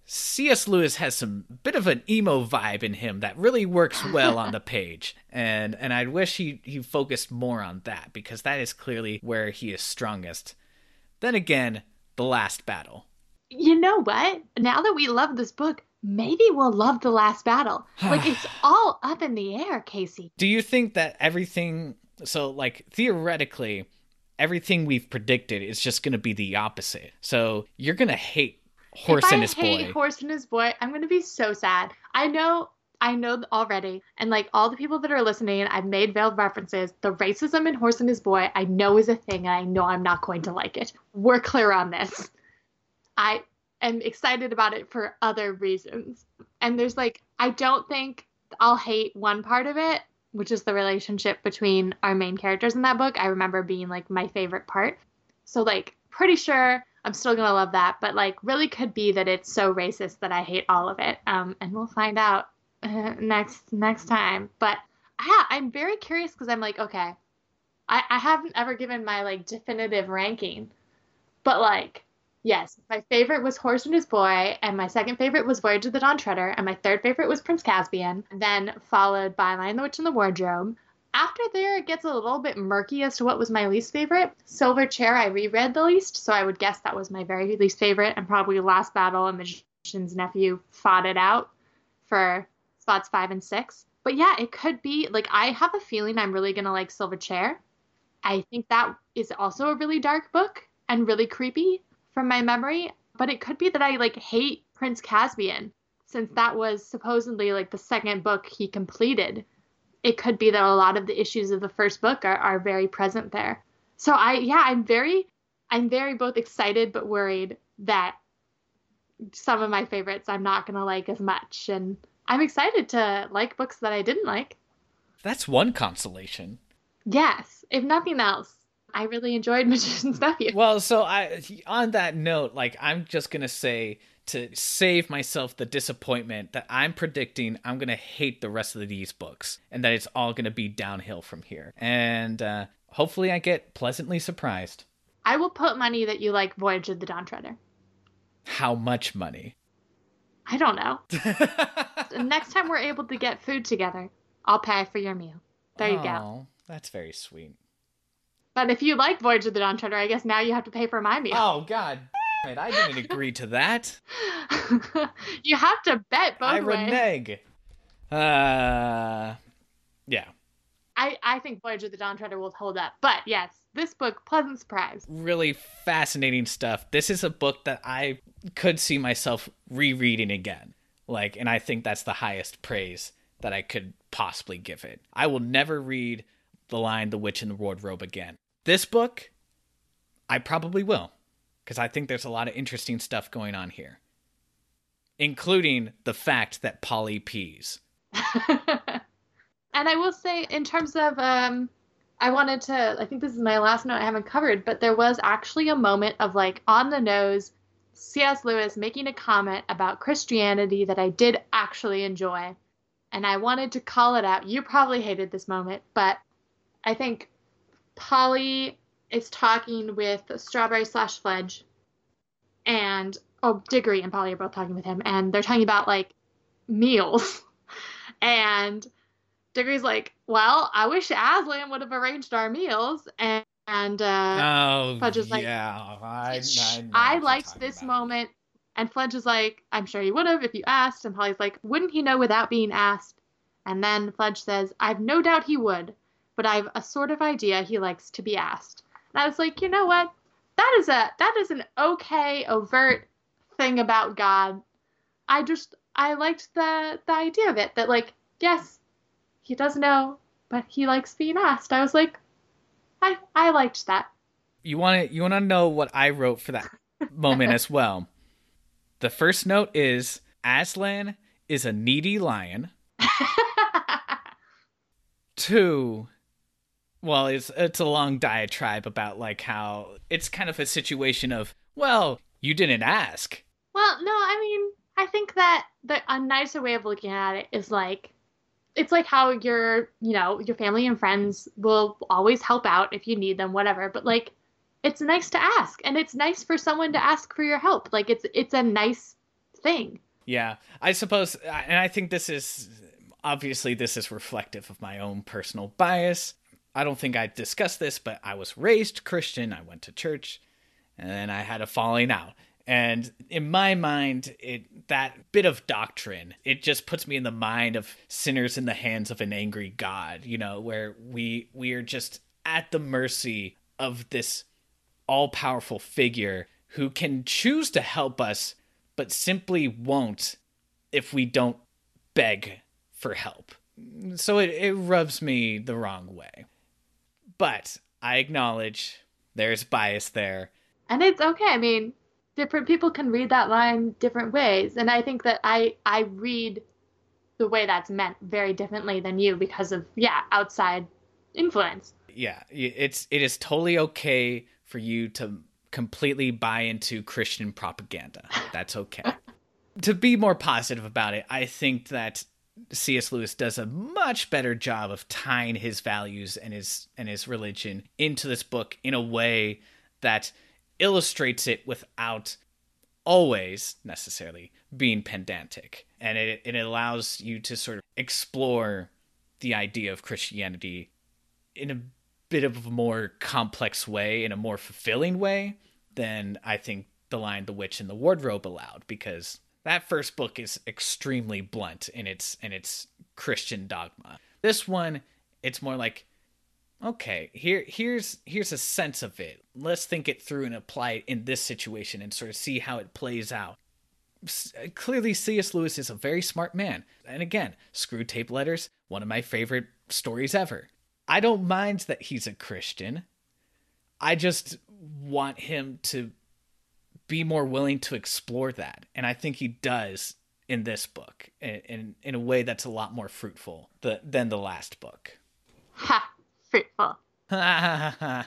C S Lewis has some bit of an emo vibe in him that really works well on the page. And and I wish he, he focused more on that, because that is clearly where he is strongest. Then again, The Last Battle. You know what? Now that we love this book, maybe we'll love The Last Battle. Like, it's all up in the air, Casey. Do you think that everything... So, like, theoretically, everything we've predicted is just going to be the opposite. So you're going to hate Horse if and I His Boy. If I hate Horse and His Boy, I'm going to be so sad. I know... I know already, and like all the people that are listening, I've made veiled references. The racism in Horse and His Boy, I know is a thing, and I know I'm not going to like it. We're clear on this. I am excited about it for other reasons. And there's like, I don't think I'll hate one part of it, which is the relationship between our main characters in that book. I remember being like my favorite part. So like, pretty sure I'm still going to love that, but like really could be that it's so racist that I hate all of it. Um, and we'll find out. Uh, next next time. But yeah, I'm very curious because I'm like, okay, I, I haven't ever given my like definitive ranking, but like, yes, my favorite was Horse and His Boy, and my second favorite was Voyage of the Dawn Treader, and my third favorite was Prince Caspian, then followed by Lion, the Witch and the Wardrobe. After there, it gets a little bit murky as to what was my least favorite. Silver Chair I reread the least, so I would guess that was my very least favorite, and probably Last Battle and Magician's Nephew fought it out for spots five and six. But yeah, it could be like, I have a feeling I'm really gonna like Silver Chair. I think that is also a really dark book and really creepy from my memory, but it could be that I like hate Prince Caspian, since that was supposedly like the second book he completed. It could be that a lot of the issues of the first book are, are very present there. So I yeah I'm very I'm very both excited but worried that some of my favorites I'm not gonna like as much, and I'm excited to like books that I didn't like. That's one consolation. Yes, if nothing else, I really enjoyed Magician's Nephew. Well, so I, on that note, like I'm just going to say, to save myself the disappointment that I'm predicting I'm going to hate the rest of these books and that it's all going to be downhill from here. And uh, hopefully I get pleasantly surprised. I will put money that you like Voyage of the Dawn Treader. How much money? I don't know. Next time we're able to get food together, I'll pay for your meal. There you Aww, go. That's very sweet. But if you like Voyage of the Dawn Treader, I guess now you have to pay for my meal. Oh, God. I didn't agree to that. You have to bet both I ways. I renege. Uh, yeah. I, I think Voyage of the Dawn Treader will hold up. But yes, this book, pleasant surprise. Really fascinating stuff. This is a book that I could see myself rereading again. Like, and I think that's the highest praise that I could possibly give it. I will never read The Lion, the Witch, and the Wardrobe again. This book, I probably will, because I think there's a lot of interesting stuff going on here, including the fact that Polly pees. And I will say, in terms of, um, I wanted to, I think this is my last note I haven't covered, but there was actually a moment of like on the nose C S. Lewis making a comment about Christianity that I did actually enjoy, and I wanted to call it out. You probably hated this moment, but I think Polly is talking with Strawberry slash Fledge, and oh, Diggory and Polly are both talking with him, and they're talking about like meals, and Diggory's like, "Well, I wish Aslan would have arranged our meals," and. And uh, oh, Fledge is like, yeah, I, I, I liked this about. moment. And Fledge is like, "I'm sure you would have if you asked." And Polly's like, "Wouldn't he know without being asked?" And then Fledge says, "I've no doubt he would, but I've a sort of idea he likes to be asked." And I was like, you know what? That is a that is an okay, overt thing about God. I just, I liked the, the idea of it. That like, yes, he does know, but he likes being asked. I was like, I, I liked that. You want to you want to know what I wrote for that moment as well. The first note is Aslan is a needy lion. Two, well, it's it's a long diatribe about like how it's kind of a situation of, well, you didn't ask. Well, no, I mean, I think that the a nicer way of looking at it is like, it's like how your, you know, your family and friends will always help out if you need them, whatever. But like, it's nice to ask, and it's nice for someone to ask for your help. Like it's, it's a nice thing. Yeah, I suppose. And I think this is obviously this is reflective of my own personal bias. I don't think I discussed this, but I was raised Christian. I went to church, and then I had a falling out. And in my mind, it, that bit of doctrine, it just puts me in the mind of sinners in the hands of an angry God, you know, where we we are just at the mercy of this all-powerful figure who can choose to help us, but simply won't if we don't beg for help. So it, it rubs me the wrong way. But I acknowledge there's bias there. And it's okay. I mean, different people can read that line different ways. And I think that I, I read the way that's meant very differently than you because of, yeah, outside influence. Yeah, it's it is totally okay for you to completely buy into Christian propaganda. That's okay. To be more positive about it, I think that C S. Lewis does a much better job of tying his values and his and his religion into this book in a way that illustrates it without always necessarily being pedantic. And it, it allows you to sort of explore the idea of Christianity in a bit of a more complex way, in a more fulfilling way than I think The Lion, the Witch, and the Wardrobe allowed, because that first book is extremely blunt in its in its Christian dogma. This one, it's more like, okay, here here's here's a sense of it. Let's think it through and apply it in this situation and sort of see how it plays out. S- clearly, C S. Lewis is a very smart man. And again, Screw Tape Letters, one of my favorite stories ever. I don't mind that he's a Christian. I just want him to be more willing to explore that. And I think he does in this book in, in, in a way that's a lot more fruitful the, than the last book. Ha! Fruitful. Yeah,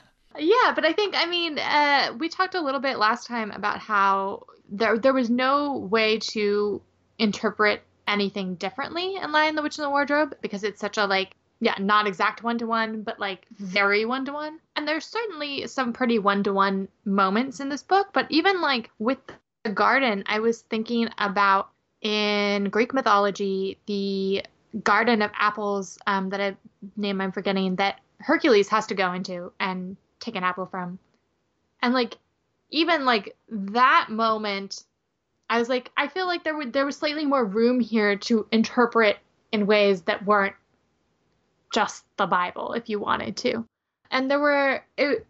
but I think, I mean, uh, we talked a little bit last time about how there there was no way to interpret anything differently in Lion, the Witch, and the Wardrobe, because it's such a, like, yeah, not exact one-to-one, but like very one-to-one. And there's certainly some pretty one-to-one moments in this book. But even like with the garden, I was thinking about in Greek mythology, the garden of apples um, that a name I'm forgetting that Hercules has to go into and take an apple from. And like, even like that moment, I was like, I feel like there would, there was slightly more room here to interpret in ways that weren't just the Bible if you wanted to. And there were, it,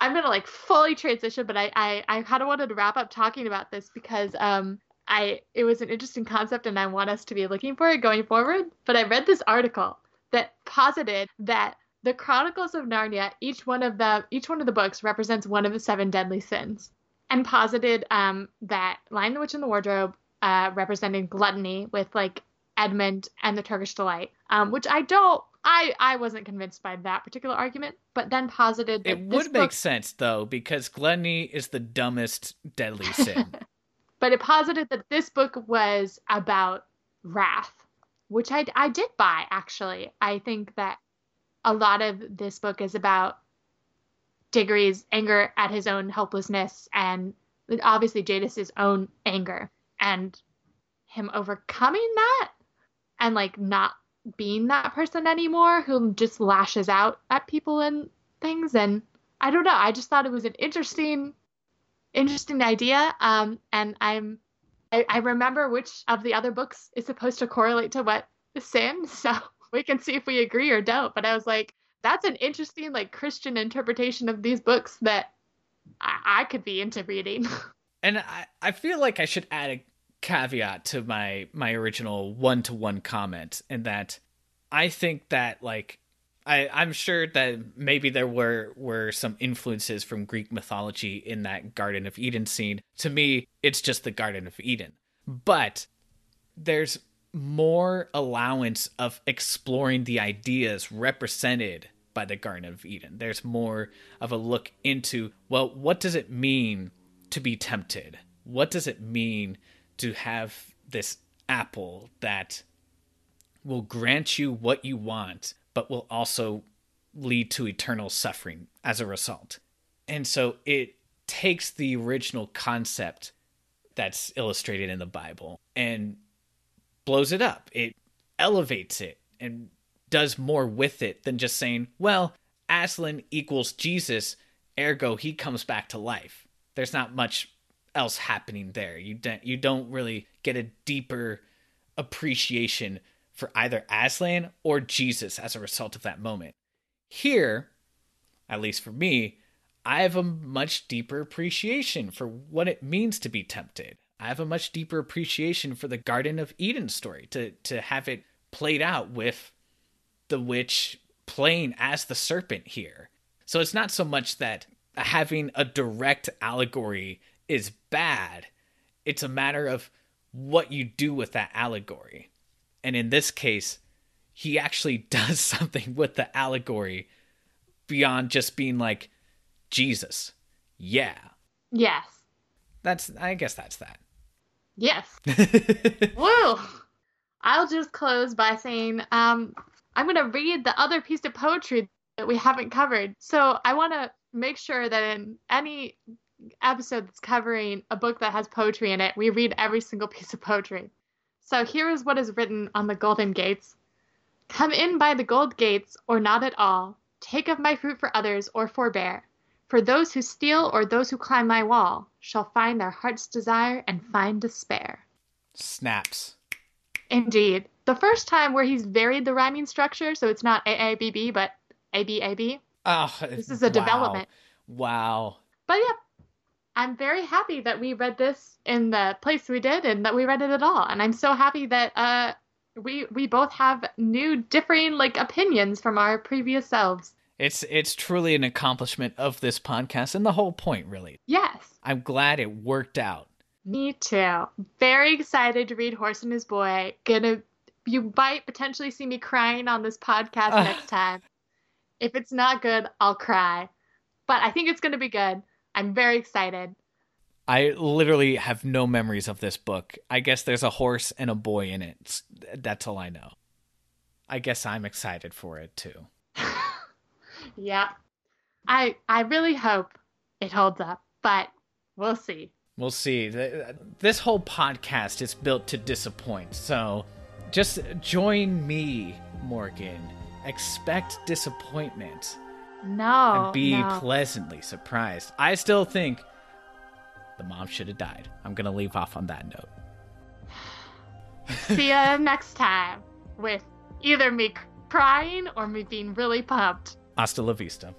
I'm going to like fully transition, but I, I, I kind of wanted to wrap up talking about this because um, I, it was an interesting concept and I want us to be looking for it going forward. But I read this article that posited that the Chronicles of Narnia, each one of the, each one of the books represents one of the seven deadly sins, and posited um, that Lion, the Witch, and the Wardrobe uh, representing gluttony with like Edmund and the Turkish Delight, um, which I don't, I, I wasn't convinced by that particular argument, but then posited that it would book... make sense, though, because gluttony is the dumbest deadly sin. But it posited that this book was about wrath, which I, I did buy, actually. I think that a lot of this book is about Diggory's anger at his own helplessness and obviously Jadis' own anger and him overcoming that and like not being that person anymore who just lashes out at people and things. And I don't know, I just thought it was an interesting interesting idea, um and I'm I, I remember which of the other books is supposed to correlate to what the sin, so we can see if we agree or don't. But I was like, that's an interesting like Christian interpretation of these books that I, I could be into reading. And I, I feel like I should add a caveat to my my original one-to-one comment, and that I think that like I I'm sure that maybe there were were some influences from Greek mythology in that Garden of Eden scene. To me, it's just the Garden of Eden, but there's more allowance of exploring the ideas represented by the Garden of Eden. There's more of a look into, well, what does it mean to be tempted? What does it mean to have this apple that will grant you what you want, but will also lead to eternal suffering as a result? And so it takes the original concept that's illustrated in the Bible and blows it up. It elevates it and does more with it than just saying, well, Aslan equals Jesus, ergo he comes back to life. There's not much else happening there. You don't, you don't really get a deeper appreciation for either Aslan or Jesus as a result of that moment. Here, at least for me, I have a much deeper appreciation for what it means to be tempted. I have a much deeper appreciation for the Garden of Eden story, to to have it played out with the witch playing as the serpent here. So it's not so much that having a direct allegory is bad. It's a matter of what you do with that allegory. And in this case, he actually does something with the allegory beyond just being like, Jesus. Yeah. Yes. That's, I guess that's that. Yes. Whoa. I'll just close by saying, um, I'm going to read the other piece of poetry that we haven't covered. So I want to make sure that in any episode that's covering a book that has poetry in it, we read every single piece of poetry. So here is what is written on the golden gates. Come in by the gold gates, or not at all. Take of my fruit for others, or forbear. For those who steal, or those who climb my wall, shall find their heart's desire and find despair. Snaps. Indeed. The first time where he's varied the rhyming structure, so it's not A A B B, but A B A B. Oh, this is a wow. development. Wow. But yeah, I'm very happy that we read this in the place we did and that we read it at all. And I'm so happy that uh, we we both have new differing like opinions from our previous selves. It's it's truly an accomplishment of this podcast and the whole point, really. Yes. I'm glad it worked out. Me too. Very excited to read Horse and His Boy. Gonna, you might potentially see me crying on this podcast uh. next time. If it's not good, I'll cry. But I think it's going to be good. I'm very excited. I literally have no memories of this book. I guess there's a horse and a boy in it. That's all I know. I guess I'm excited for it, too. Yeah. I I really hope it holds up, but we'll see. We'll see. This whole podcast is built to disappoint, so just join me, Morgan. Expect disappointment. No. And be no. pleasantly surprised. I still think the mom should have died. I'm going to leave off on that note. See ya next time with either me crying or me being really pumped. Hasta la vista.